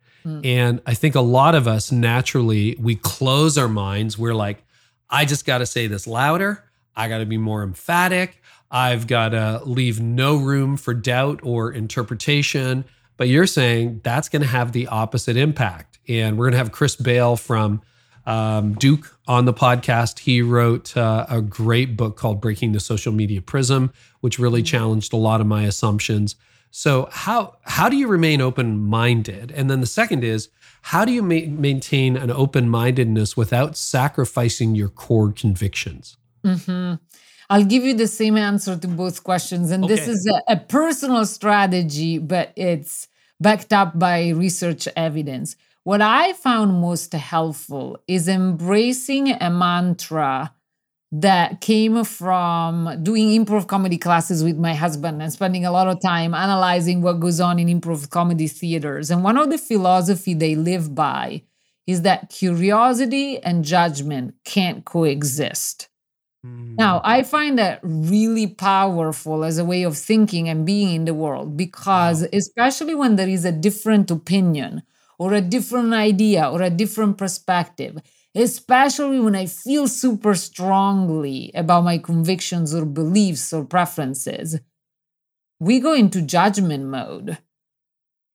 And I think a lot of us naturally, we close our minds. We're like, I just got to say this louder. I got to be more emphatic. I've got to leave no room for doubt or interpretation. But you're saying that's going to have the opposite impact. And we're going to have Chris Bale from Duke on the podcast. He wrote a great book called Breaking the Social Media Prism, which really challenged a lot of my assumptions. So how do you remain open-minded? And then the second is, how do you maintain an open-mindedness without sacrificing your core convictions? Mm-hmm. I'll give you the same answer to both questions. And This is a personal strategy, but it's backed up by research evidence. What I found most helpful is embracing a mantra that came from doing improv comedy classes with my husband and spending a lot of time analyzing what goes on in improv comedy theaters. And one of the philosophy they live by is that curiosity and judgment can't coexist. Mm-hmm. Now, I find that really powerful as a way of thinking and being in the world, because especially when there is a different opinion or a different idea or a different perspective, especially when I feel super strongly about my convictions or beliefs or preferences, we go into judgment mode.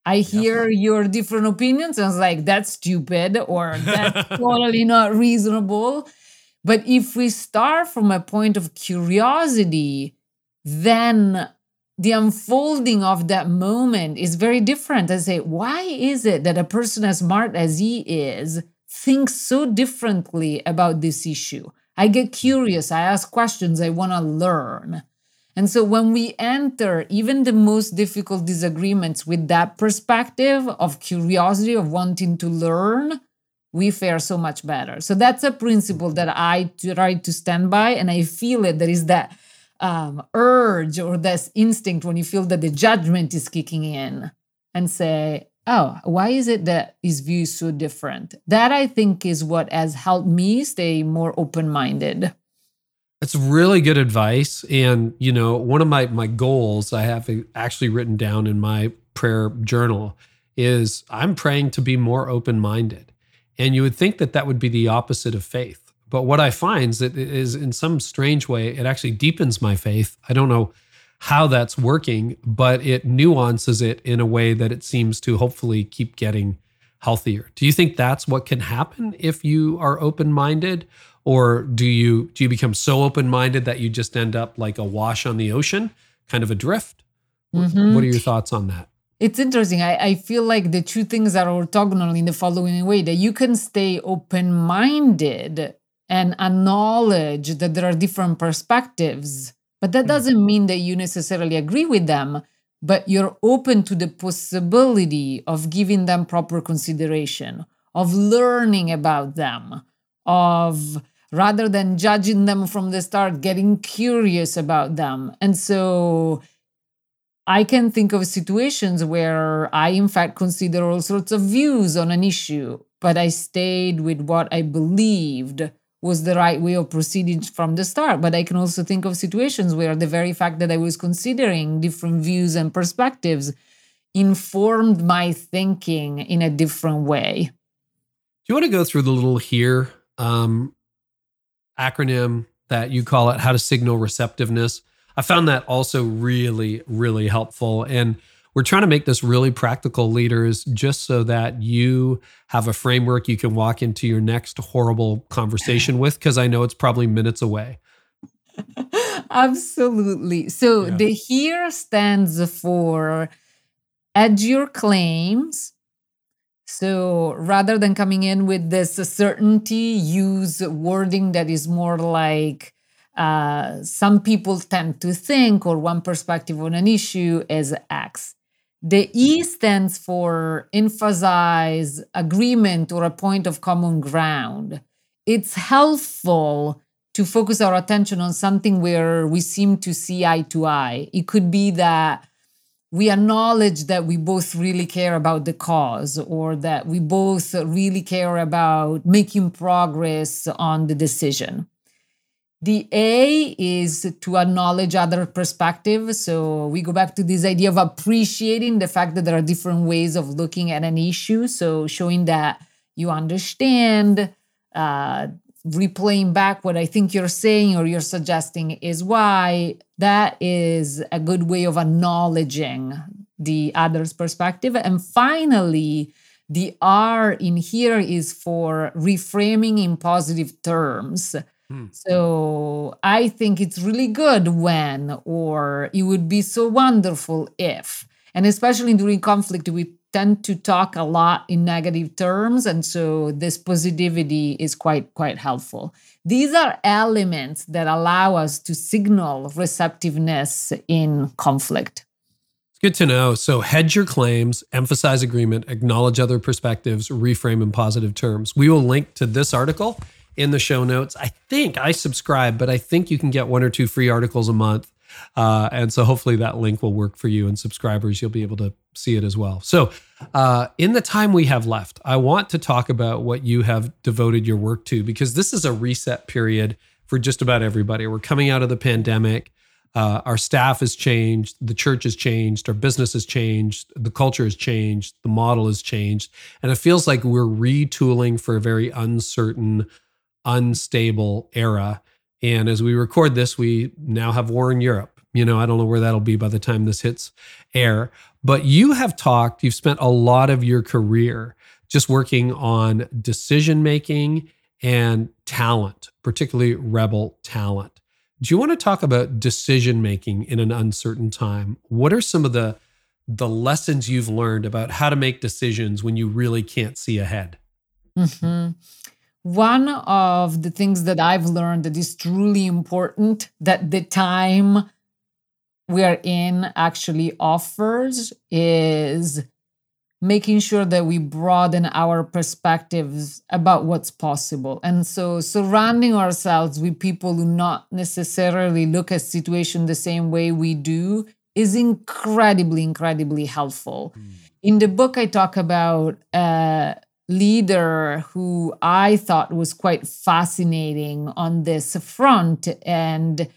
I hear your different opinions and it's like, that's stupid, or that's totally not reasonable. But if we start from a point of curiosity, then the unfolding of that moment is very different. I say, why is it that a person as smart as he is thinks so differently about this issue? I get curious. I ask questions. I want to learn. And so when we enter even the most difficult disagreements with that perspective of curiosity, of wanting to learn, we fare so much better. So that's a principle that I try to stand by. And I feel it. There is that urge or that instinct when you feel that the judgment is kicking in and say, oh, why is it that his view is so different? That, I think, is what has helped me stay more open-minded. That's really good advice. And, you know, one of my goals I have actually written down in my prayer journal is I'm praying to be more open-minded. And you would think that that would be the opposite of faith. But what I find is that it is, in some strange way, it actually deepens my faith. I don't know how that's working, but it nuances it in a way that it seems to hopefully keep getting healthier. Do you think that's what can happen if you are open-minded? Or do you become so open-minded that you just end up like a wash on the ocean, kind of adrift? Mm-hmm. What are your thoughts on that? It's interesting. I feel like the two things are orthogonal in the following way, that you can stay open-minded and acknowledge that there are different perspectives. But that doesn't mean that you necessarily agree with them, but you're open to the possibility of giving them proper consideration, of learning about them, of rather than judging them from the start, getting curious about them. And so I can think of situations where I, in fact, consider all sorts of views on an issue, but I stayed with what I believed was the right way of proceeding from the start. But I can also think of situations where the very fact that I was considering different views and perspectives informed my thinking in a different way. Do you want to go through the little HERE acronym that you call it, how to signal receptiveness? I found that also really, really helpful. And we're trying to make this really practical, leaders, just so that you have a framework you can walk into your next horrible conversation with, because I know it's probably minutes away. Absolutely. So the HERE stands for edge your claims. So rather than coming in with this certainty, use wording that is more like, some people tend to think, or one perspective on an issue is X. The E stands for emphasize agreement or a point of common ground. It's helpful to focus our attention on something where we seem to see eye to eye. It could be that we acknowledge that we both really care about the cause, or that we both really care about making progress on the decision. The A is to acknowledge other perspectives. So we go back to this idea of appreciating the fact that there are different ways of looking at an issue. So showing that you understand, replaying back what I think you're saying or you're suggesting is why. That is a good way of acknowledging the other's perspective. And finally, The R in here is for reframing in positive terms. So I think it's really good when, or it would be so wonderful if, and especially during conflict, we tend to talk a lot in negative terms. And so this positivity is quite helpful. These are elements that allow us to signal receptiveness in conflict. It's good to know. So hedge your claims, emphasize agreement, acknowledge other perspectives, reframe in positive terms. We will link to this article in the show notes. I think I subscribe, but I think you can get one or two free articles a month. And so hopefully that link will work for you and subscribers, you'll be able to see it as well. So in the time we have left, I want to talk about what you have devoted your work to, because this is a reset period for just about everybody. We're coming out of the pandemic. Our staff has changed, the church has changed, our business has changed, the culture has changed, the model has changed. And it feels like we're retooling for a very uncertain, unstable era. And as we record this, we now have war in Europe. You know, I don't know where that'll be by the time this hits air, but you've spent a lot of your career just working on decision-making and talent, particularly rebel talent. Do you want to talk about decision-making in an uncertain time? What are some of the lessons you've learned about how to make decisions when you really can't see ahead? Mm-hmm. One of the things that I've learned that is truly important that the time we are in actually offers is making sure that we broaden our perspectives about what's possible. And so surrounding ourselves with people who not necessarily look at situation the same way we do is incredibly, incredibly helpful. Mm. In the book, I talk about Leader, who I thought was quite fascinating on this front. And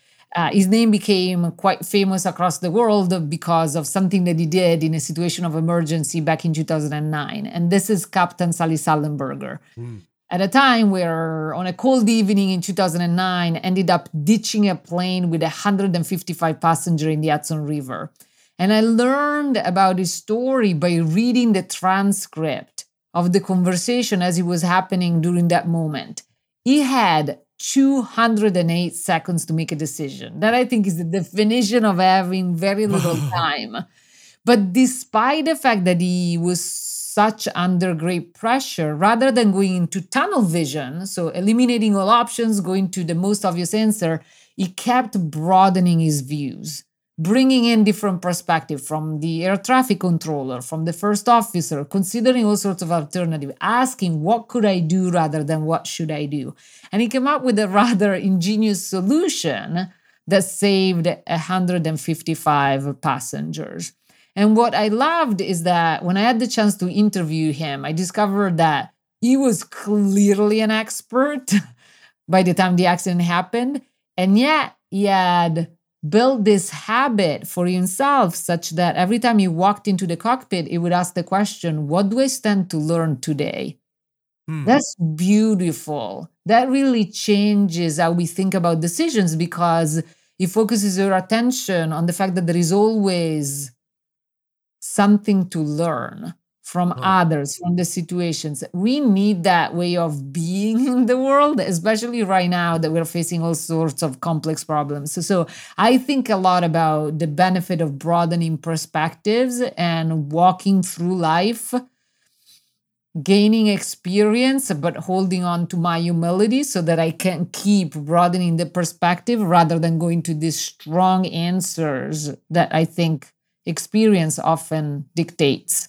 his name became quite famous across the world because of something that he did in a situation of emergency back in 2009. And this is Captain Sally Sullenberger. Mm. At a time where on a cold evening in 2009, ended up ditching a plane with 155 passengers in the Hudson River. And I learned about his story by reading the transcript of the conversation as it was happening during that moment. He had 208 seconds to make a decision. That I think is the definition of having very little time. But despite the fact that he was such under great pressure, rather than going into tunnel vision, so eliminating all options, going to the most obvious answer, he kept broadening his views, bringing in different perspective from the air traffic controller, from the first officer, considering all sorts of alternatives, asking what could I do rather than what should I do. And he came up with a rather ingenious solution that saved 155 passengers. And what I loved is that when I had the chance to interview him, I discovered that he was clearly an expert by the time the accident happened. And yet he had built this habit for himself such that every time he walked into the cockpit, he would ask the question, what do I stand to learn today? Mm. That's beautiful. That really changes how we think about decisions, because it focuses your attention on the fact that there is always something to learn from others, from the situations. We need that way of being in the world, especially right now that we're facing all sorts of complex problems. So I think a lot about the benefit of broadening perspectives and walking through life, gaining experience, but holding on to my humility so that I can keep broadening the perspective rather than going to these strong answers that I think experience often dictates.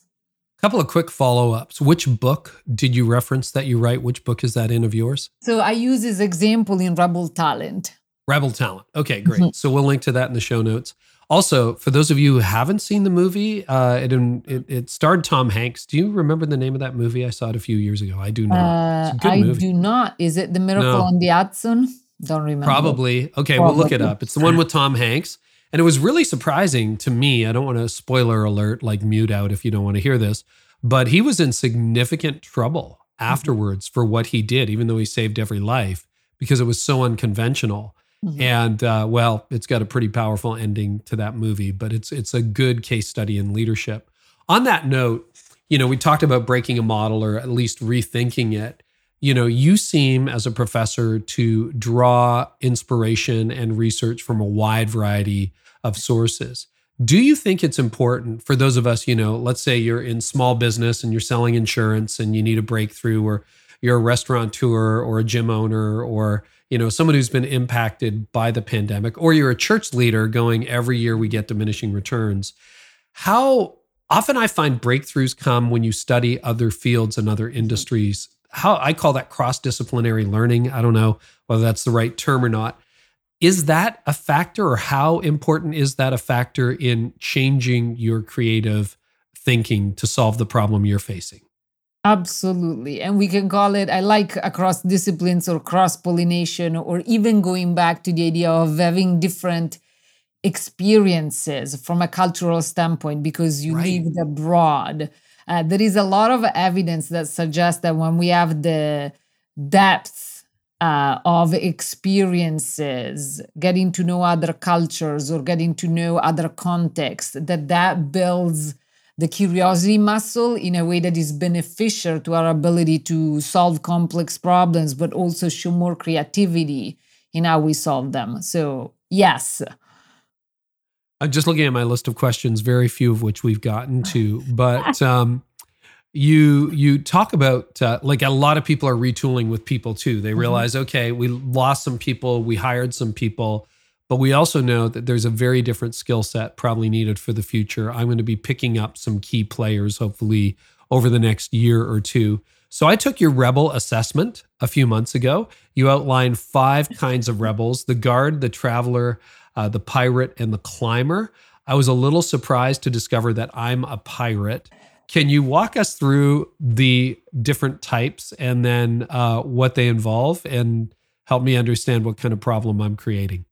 Couple of quick follow-ups. Which book did you reference that you write? Which book is that in of yours? So I use this example in Rebel Talent. Rebel Talent. Okay, great. Mm-hmm. So we'll link to that in the show notes. Also, for those of you who haven't seen the movie, it starred Tom Hanks. Do you remember the name of that movie? I saw it a few years ago. I do not. It's a good movie. I do not. Is it The Miracle on the Hudson? Don't remember. Probably. Okay, we'll look it up. It's the one with Tom Hanks. And it was really surprising to me. I don't want to spoiler alert, like mute out if you don't want to hear this, but he was in significant trouble afterwards for what he did, even though he saved every life, because it was so unconventional. Mm-hmm. And it's got a pretty powerful ending to that movie, but it's a good case study in leadership. On that note, you know, we talked about breaking a model or at least rethinking it. You know, you seem as a professor to draw inspiration and research from a wide variety of sources. Do you think it's important for those of us, you know, let's say you're in small business and you're selling insurance and you need a breakthrough, or you're a restaurateur or a gym owner or, you know, someone who's been impacted by the pandemic, or you're a church leader going every year we get diminishing returns. How often I find breakthroughs come when you study other fields and other industries. How I call that cross-disciplinary learning. I don't know whether that's the right term or not. Is that a factor, or how important is that a factor in changing your creative thinking to solve the problem you're facing? Absolutely. And we can call it, I like across disciplines or cross-pollination, or even going back to the idea of having different experiences from a cultural standpoint because you lived abroad. There is a lot of evidence that suggests that when we have the depth of experiences, getting to know other cultures or getting to know other contexts, that builds the curiosity muscle in a way that is beneficial to our ability to solve complex problems, but also show more creativity in how we solve them. So, yes. I'm just looking at my list of questions, very few of which we've gotten to, but you talk about, like a lot of people are retooling with people too. They realize, okay, we lost some people, we hired some people, but we also know that there's a very different skill set probably needed for the future. I'm going to be picking up some key players, hopefully, over the next year or two. So I took your rebel assessment a few months ago. You outlined 5 kinds of rebels: the guard, the traveler, the pirate, and the climber. I was a little surprised to discover that I'm a pirate. Can you walk us through the different types and then what they involve, and help me understand what kind of problem I'm creating?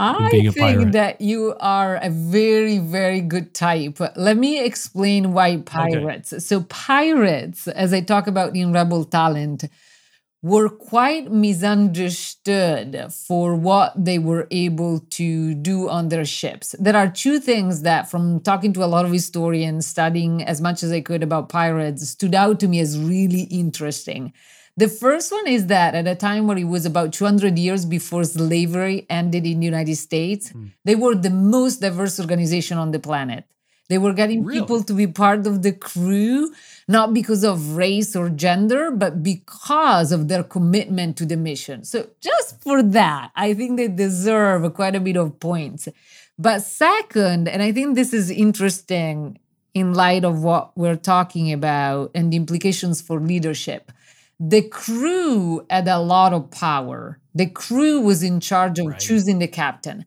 I think that you are a very, very good type. Let me explain why pirates. Okay. So pirates, as I talk about in Rebel Talent, were quite misunderstood for what they were able to do on their ships. There are 2 things that, from talking to a lot of historians, studying as much as I could about pirates, stood out to me as really interesting. The first one is that at a time where it was about 200 years before slavery ended in the United States, they were the most diverse organization on the planet. They were getting people to be part of the crew, not because of race or gender, but because of their commitment to the mission. So just for that, I think they deserve quite a bit of points. But second, and I think this is interesting in light of what we're talking about and the implications for leadership, the crew had a lot of power. The crew was in charge of choosing the captain.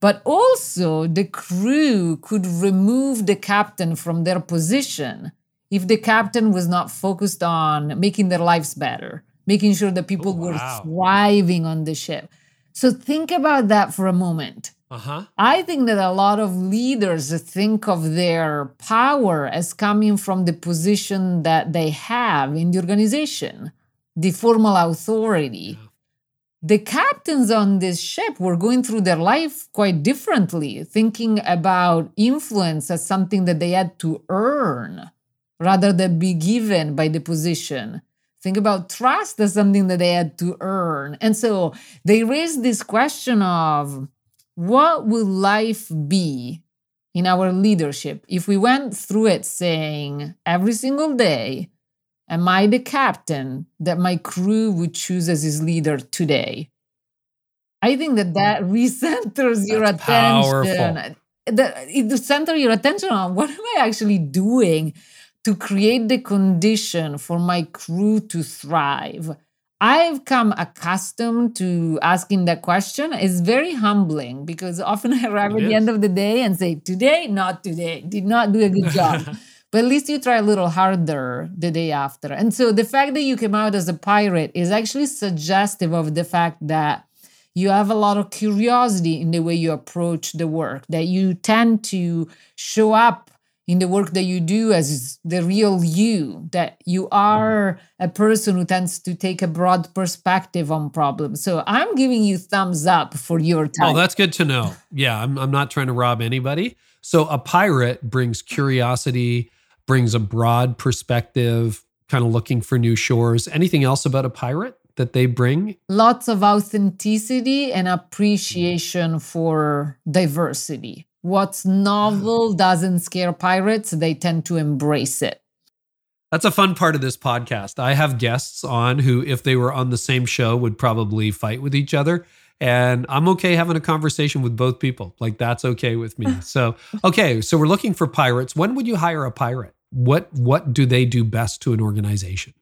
But also, the crew could remove the captain from their position if the captain was not focused on making their lives better, making sure that people were thriving on the ship. So think about that for a moment. I think that a lot of leaders think of their power as coming from the position that they have in the organization, the formal authority. The captains on this ship were going through their life quite differently, thinking about influence as something that they had to earn rather than be given by the position. Think about trust as something that they had to earn. And so they raised this question of what will life be in our leadership if we went through it saying every single day, am I the captain that my crew would choose as his leader today? I think that recenters your attention. It centers your attention on what am I actually doing to create the condition for my crew to thrive. I've come accustomed to asking that question. It's very humbling because often I arrive at the end of the day and say, today, not today, did not do a good job. But at least you try a little harder the day after. And so the fact that you came out as a pirate is actually suggestive of the fact that you have a lot of curiosity in the way you approach the work, that you tend to show up in the work that you do as the real you, that you are a person who tends to take a broad perspective on problems. So I'm giving you thumbs up for your time. Oh, that's good to know. Yeah, I'm not trying to rob anybody. So a pirate brings curiosity, brings a broad perspective, kind of looking for new shores. Anything else about a pirate that they bring? Lots of authenticity and appreciation for diversity. What's novel doesn't scare pirates. They tend to embrace it. That's a fun part of this podcast. I have guests on who, if they were on the same show, would probably fight with each other. And I'm okay having a conversation with both people. Like, that's okay with me. So we're looking for pirates. When would you hire a pirate? What do they do best to an organization?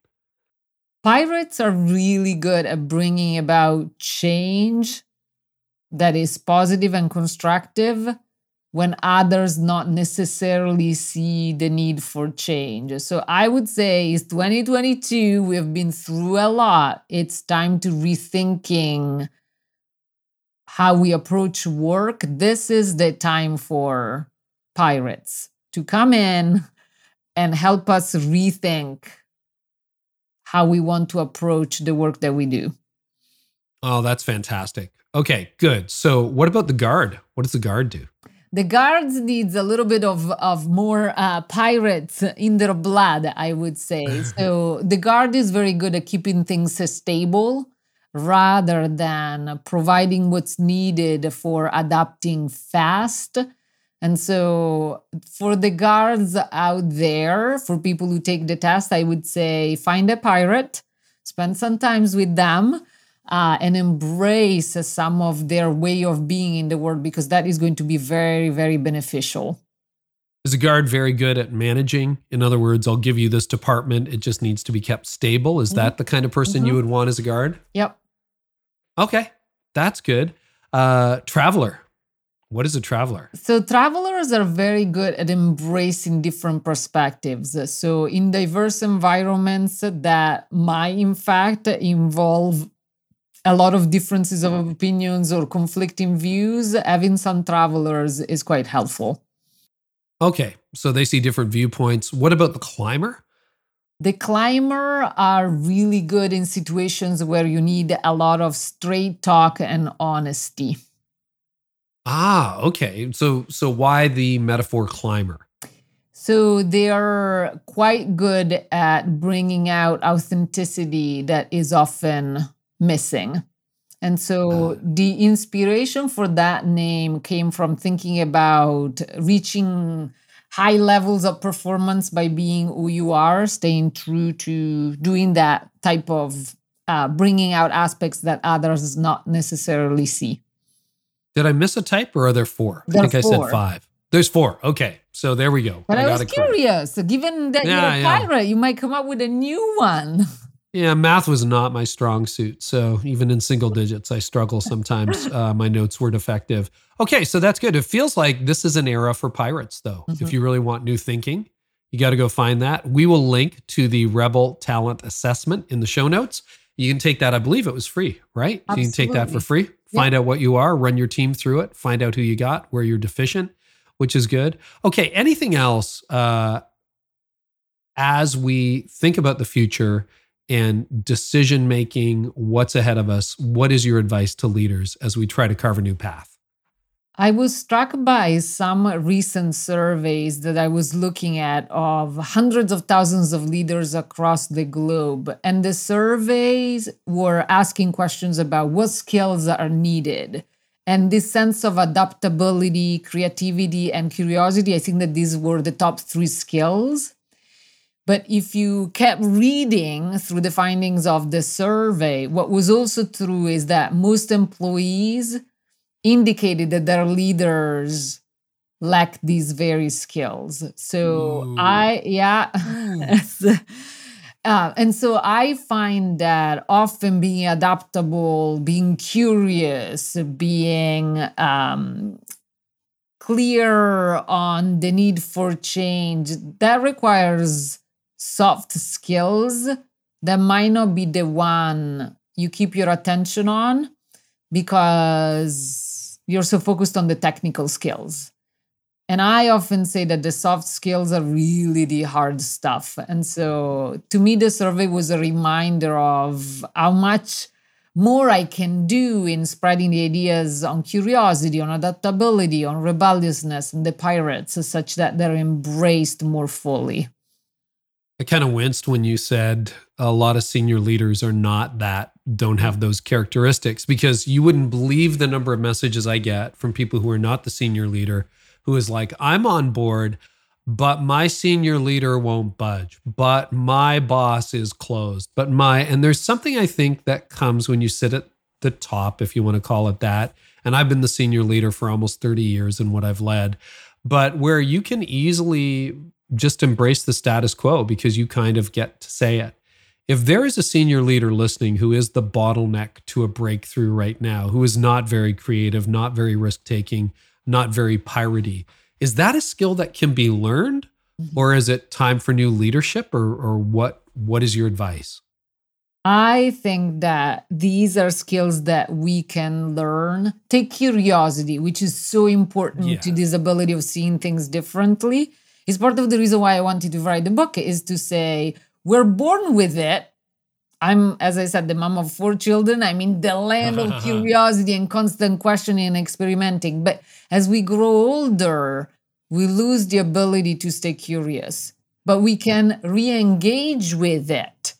Pirates are really good at bringing about change that is positive and constructive when others not necessarily see the need for change. So I would say it's 2022. We have been through a lot. It's time to rethinking how we approach work. This is the time for pirates to come in and help us rethink how we want to approach the work that we do. Oh, that's fantastic. Okay, good. So what about the guard? What does the guard do? The guards needs a little bit of more pirates in their blood, I would say. So the guard is very good at keeping things stable rather than providing what's needed for adapting fast. And so for the guards out there, for people who take the test, I would say find a pirate, spend some time with them, and embrace some of their way of being in the world, because that is going to be very, very beneficial. Is a guard very good at managing? In other words, I'll give you this department. It just needs to be kept stable. Is that the kind of person you would want as a guard? Yep. Okay, that's good. Traveler. What is a traveler? So travelers are very good at embracing different perspectives. So in diverse environments that might, in fact, involve a lot of differences of opinions or conflicting views, having some travelers is quite helpful. Okay, so they see different viewpoints. What about the climber? The climber are really good in situations where you need a lot of straight talk and honesty. Ah, okay. So why the metaphor climber? So they are quite good at bringing out authenticity that is often missing. And so the inspiration for that name came from thinking about reaching high levels of performance by being who you are, staying true to doing that type of bringing out aspects that others not necessarily see. Did I miss a type, or are there four? I think I said five. There's four. Okay. So there we go. But I was curious. So given that you're a pirate, you might come up with a new one. Yeah, math was not my strong suit. So even in single digits, I struggle sometimes. My notes were defective. Okay, so that's good. It feels like this is an era for pirates, though. Mm-hmm. If you really want new thinking, you got to go find that. We will link to the Rebel Talent Assessment in the show notes. You can take that. I believe it was free, right? Absolutely. You can take that for free. Find out what you are, run your team through it, find out who you got, where you're deficient, which is good. Okay, anything else as we think about the future and decision-making, what's ahead of us? What is your advice to leaders as we try to carve a new path? I was struck by some recent surveys that I was looking at of hundreds of thousands of leaders across the globe. And the surveys were asking questions about what skills are needed. And this sense of adaptability, creativity, and curiosity, I think that these were the top three skills. But if you kept reading through the findings of the survey, what was also true is that most employees indicated that their leaders lack these very skills. So and so I find that often being adaptable, being curious, being clear on the need for change, that requires soft skills that might not be the one you keep your attention on because you're so focused on the technical skills. And I often say that the soft skills are really the hard stuff. And so to me, the survey was a reminder of how much more I can do in spreading the ideas on curiosity, on adaptability, on rebelliousness, and the pirates, such that they're embraced more fully. I kind of winced when you said a lot of senior leaders are not that, don't have those characteristics, because you wouldn't believe the number of messages I get from people who are not the senior leader, who is like, I'm on board, but my senior leader won't budge, but my boss is closed, but my, and there's something I think that comes when you sit at the top, if you want to call it that. And I've been the senior leader for almost 30 years in what I've led, but where you can easily just embrace the status quo because you kind of get to say it. If there is a senior leader listening who is the bottleneck to a breakthrough right now, who is not very creative, not very risk-taking, not very piratey, is that a skill that can be learned, or is it time for new leadership, or what is your advice? I think that these are skills that we can learn. Take curiosity, which is so important to this ability of seeing things differently. It's part of the reason why I wanted to write the book, is to say, we're born with it. I'm, as I said, the mom of 4 children. I'm in the land of curiosity and constant questioning and experimenting. But as we grow older, we lose the ability to stay curious. But we can re-engage with it.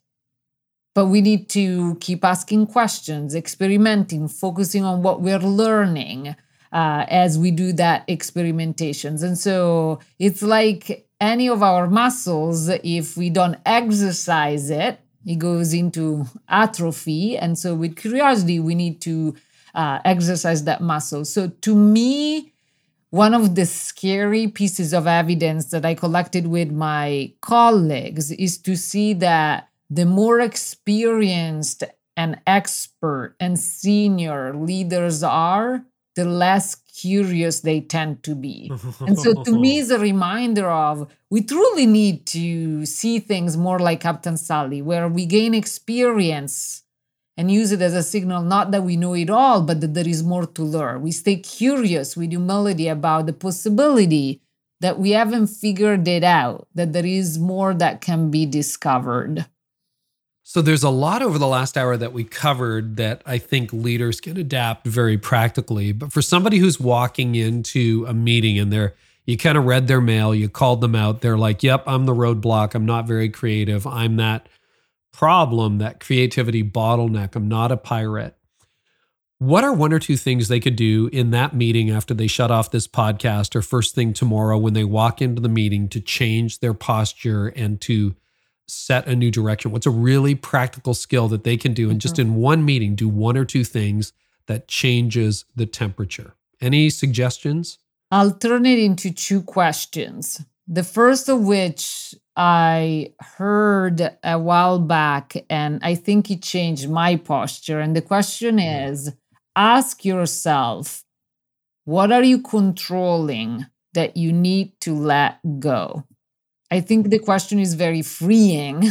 But we need to keep asking questions, experimenting, focusing on what we're learning as we do that experimentations. And so it's like any of our muscles, if we don't exercise it, it goes into atrophy. And so with curiosity, we need to exercise that muscle. So to me, one of the scary pieces of evidence that I collected with my colleagues is to see that the more experienced and expert and senior leaders are, the less curious they tend to be. And so to me, it's a reminder of we truly need to see things more like Captain Sully, where we gain experience and use it as a signal, not that we know it all, but that there is more to learn. We stay curious with humility about the possibility that we haven't figured it out, that there is more that can be discovered. So there's a lot over the last hour that we covered that I think leaders can adapt very practically. But for somebody who's walking into a meeting and you kind of read their mail, you called them out, they're like, yep, I'm the roadblock. I'm not very creative. I'm that problem, that creativity bottleneck. I'm not a pirate. What are one or two things they could do in that meeting after they shut off this podcast or first thing tomorrow when they walk into the meeting to change their posture and to set a new direction? What's a really practical skill that they can do and just in one meeting, do one or two things that changes the temperature? Any suggestions? I'll turn it into 2 questions. The first of which I heard a while back, and I think it changed my posture. And the question is, ask yourself, what are you controlling that you need to let go? I think the question is very freeing,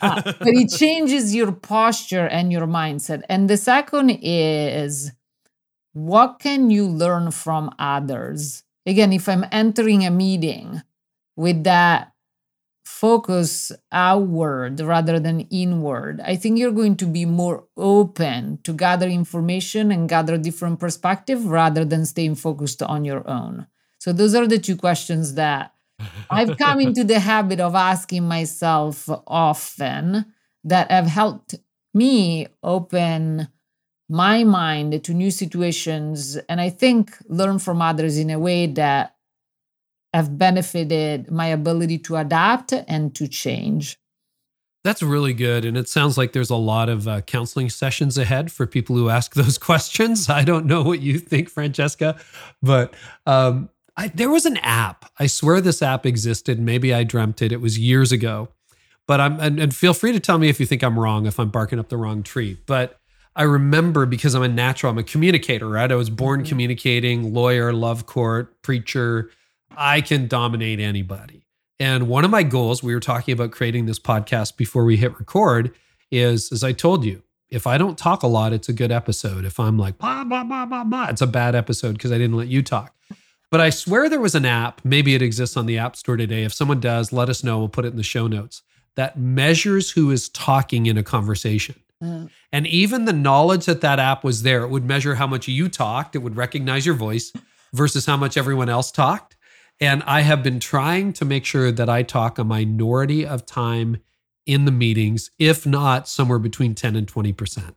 but it changes your posture and your mindset. And the second is, what can you learn from others? Again, if I'm entering a meeting with that focus outward rather than inward, I think you're going to be more open to gather information and gather different perspective rather than staying focused on your own. So those are the 2 questions that I've come into the habit of asking myself often that have helped me open my mind to new situations and I think learn from others in a way that have benefited my ability to adapt and to change. That's really good. And it sounds like there's a lot of counseling sessions ahead for people who ask those questions. I don't know what you think, Francesca, but there was an app. I swear this app existed. Maybe I dreamt it. It was years ago. But and feel free to tell me if you think I'm wrong, if I'm barking up the wrong tree. But I remember because I'm a natural, I'm a communicator, right? I was born communicating, lawyer, love court, preacher. I can dominate anybody. And one of my goals, we were talking about creating this podcast before we hit record, is, as I told you, if I don't talk a lot, it's a good episode. If I'm like, blah, blah, blah, blah, blah, it's a bad episode because I didn't let you talk. But I swear there was an app, maybe it exists on the App Store today. If someone does, let us know. We'll put it in the show notes. That measures who is talking in a conversation. And even the knowledge that that app was there, it would measure how much you talked. It would recognize your voice versus how much everyone else talked. And I have been trying to make sure that I talk a minority of time in the meetings, if not somewhere between 10 and 20%.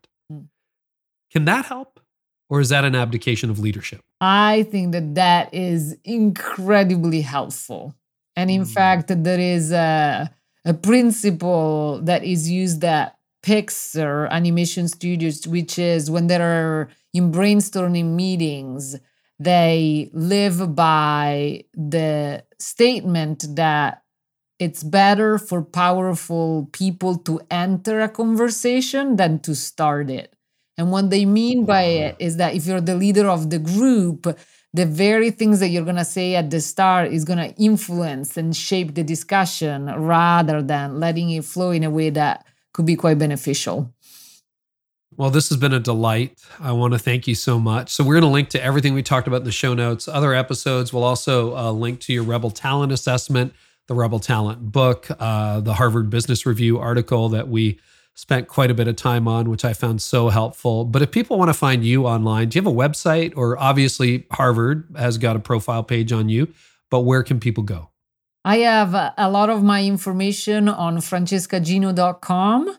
Can that help? Or is that an abdication of leadership? I think that that is incredibly helpful. And in fact, there is a principle that is used at Pixar animation studios, which is when there are in brainstorming meetings, they live by the statement that it's better for powerful people to enter a conversation than to start it. And what they mean by it is that if you're the leader of the group, the very things that you're going to say at the start is going to influence and shape the discussion rather than letting it flow in a way that could be quite beneficial. Well, this has been a delight. I want to thank you so much. So we're going to link to everything we talked about in the show notes, other episodes. We'll also link to your Rebel Talent assessment, the Rebel Talent book, the Harvard Business Review article that we spent quite a bit of time on, which I found so helpful. But if people want to find you online, do you have a website? Or obviously Harvard has got a profile page on you, but where can people go? I have a lot of my information on francescagino.com,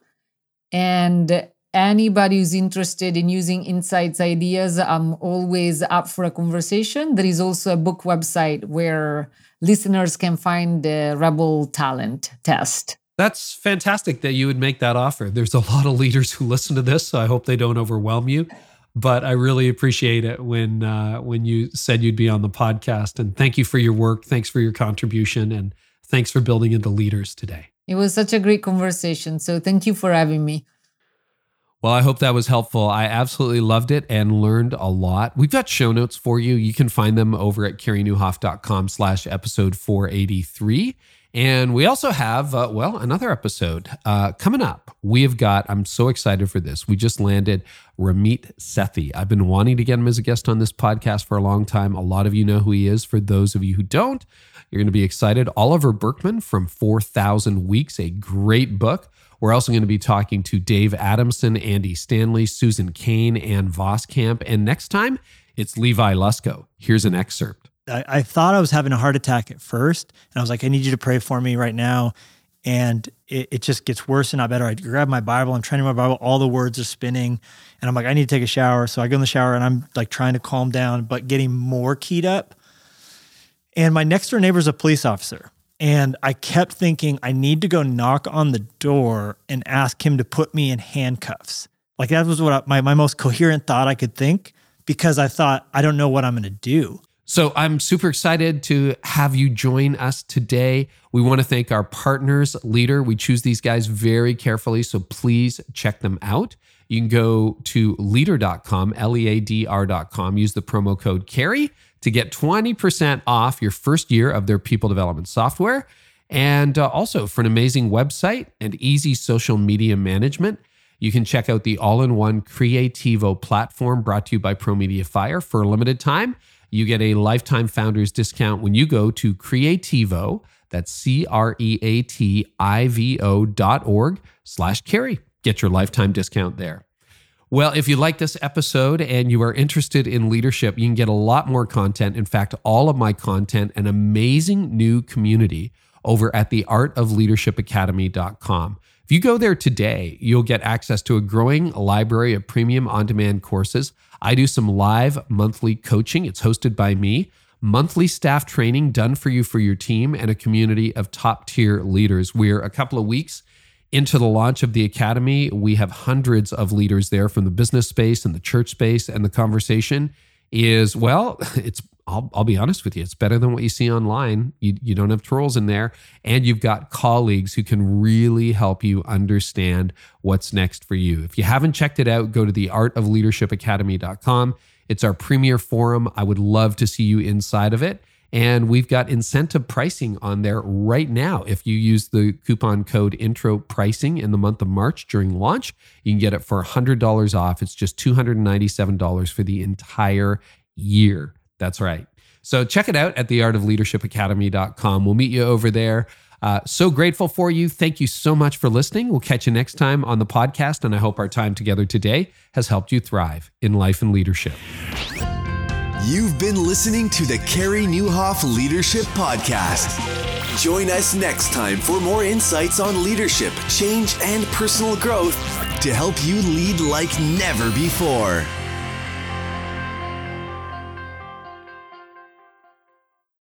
and anybody who's interested in using insights, ideas, I'm always up for a conversation. There is also a book website where listeners can find the Rebel Talent test. That's fantastic that you would make that offer. There's a lot of leaders who listen to this, so I hope they don't overwhelm you. But I really appreciate it when you said you'd be on the podcast. And thank you for your work. Thanks for your contribution. And thanks for building into leaders today. It was such a great conversation. So thank you for having me. Well, I hope that was helpful. I absolutely loved it and learned a lot. We've got show notes for you. You can find them over at careynieuwhof.com/episode 483. And we also have, another episode coming up. We have got, I'm so excited for this. We just landed Ramit Sethi. I've been wanting to get him as a guest on this podcast for a long time. A lot of you know who he is. For those of you who don't, you're going to be excited. Oliver Berkman from 4,000 Weeks, a great book. We're also going to be talking to Dave Adamson, Andy Stanley, Susan Cain, Ann Voskamp. And next time, it's Levi Lusko. Here's an excerpt. I thought I was having a heart attack at first, and I was like, I need you to pray for me right now. And it just gets worse and not better. I grab my Bible, I'm trying to read my Bible, all the words are spinning, and I'm like, I need to take a shower. So I go in the shower and I'm like trying to calm down, but getting more keyed up. And my next door neighbor's a police officer. And I kept thinking, I need to go knock on the door and ask him to put me in handcuffs. Like that was what my most coherent thought I could think, because I thought, I don't know what I'm going to do. So I'm super excited to have you join us today. We want to thank our partners, Leader. We choose these guys very carefully, so please check them out. You can go to leader.com, leadr.com. Use the promo code CAREY to get 20% off your first year of their people development software. And also for an amazing website and easy social media management, you can check out the all-in-one Creativo platform brought to you by ProMedia Fire for a limited time. You get a lifetime founders discount when you go to Creativo, that's creativo.org/carey. Get your lifetime discount there. Well, if you like this episode and you are interested in leadership, you can get a lot more content. In fact, all of my content, an amazing new community over at the artofleadershipacademy.com. If you go there today, you'll get access to a growing library of premium on-demand courses. I do some live monthly coaching. It's hosted by me, monthly staff training done for you for your team, and a community of top-tier leaders. We're a couple of weeks into the launch of the Academy. We have hundreds of leaders there from the business space and the church space, and the conversation is, well, it's I'll be honest with you, it's better than what you see online. You don't have trolls in there, and you've got colleagues who can really help you understand what's next for you. If you haven't checked it out, go to the artofleadershipacademy.com. It's our premier forum. I would love to see you inside of it. And we've got incentive pricing on there right now. If you use the coupon code intro pricing in the month of March during launch, you can get it for $100 off. It's just $297 for the entire year. That's right. So check it out at theartofleadershipacademy.com. We'll meet you over there. So grateful for you. Thank you so much for listening. We'll catch you next time on the podcast, and I hope our time together today has helped you thrive in life and leadership. You've been listening to the Carey Nieuwhof Leadership Podcast. Join us next time for more insights on leadership, change, and personal growth to help you lead like never before.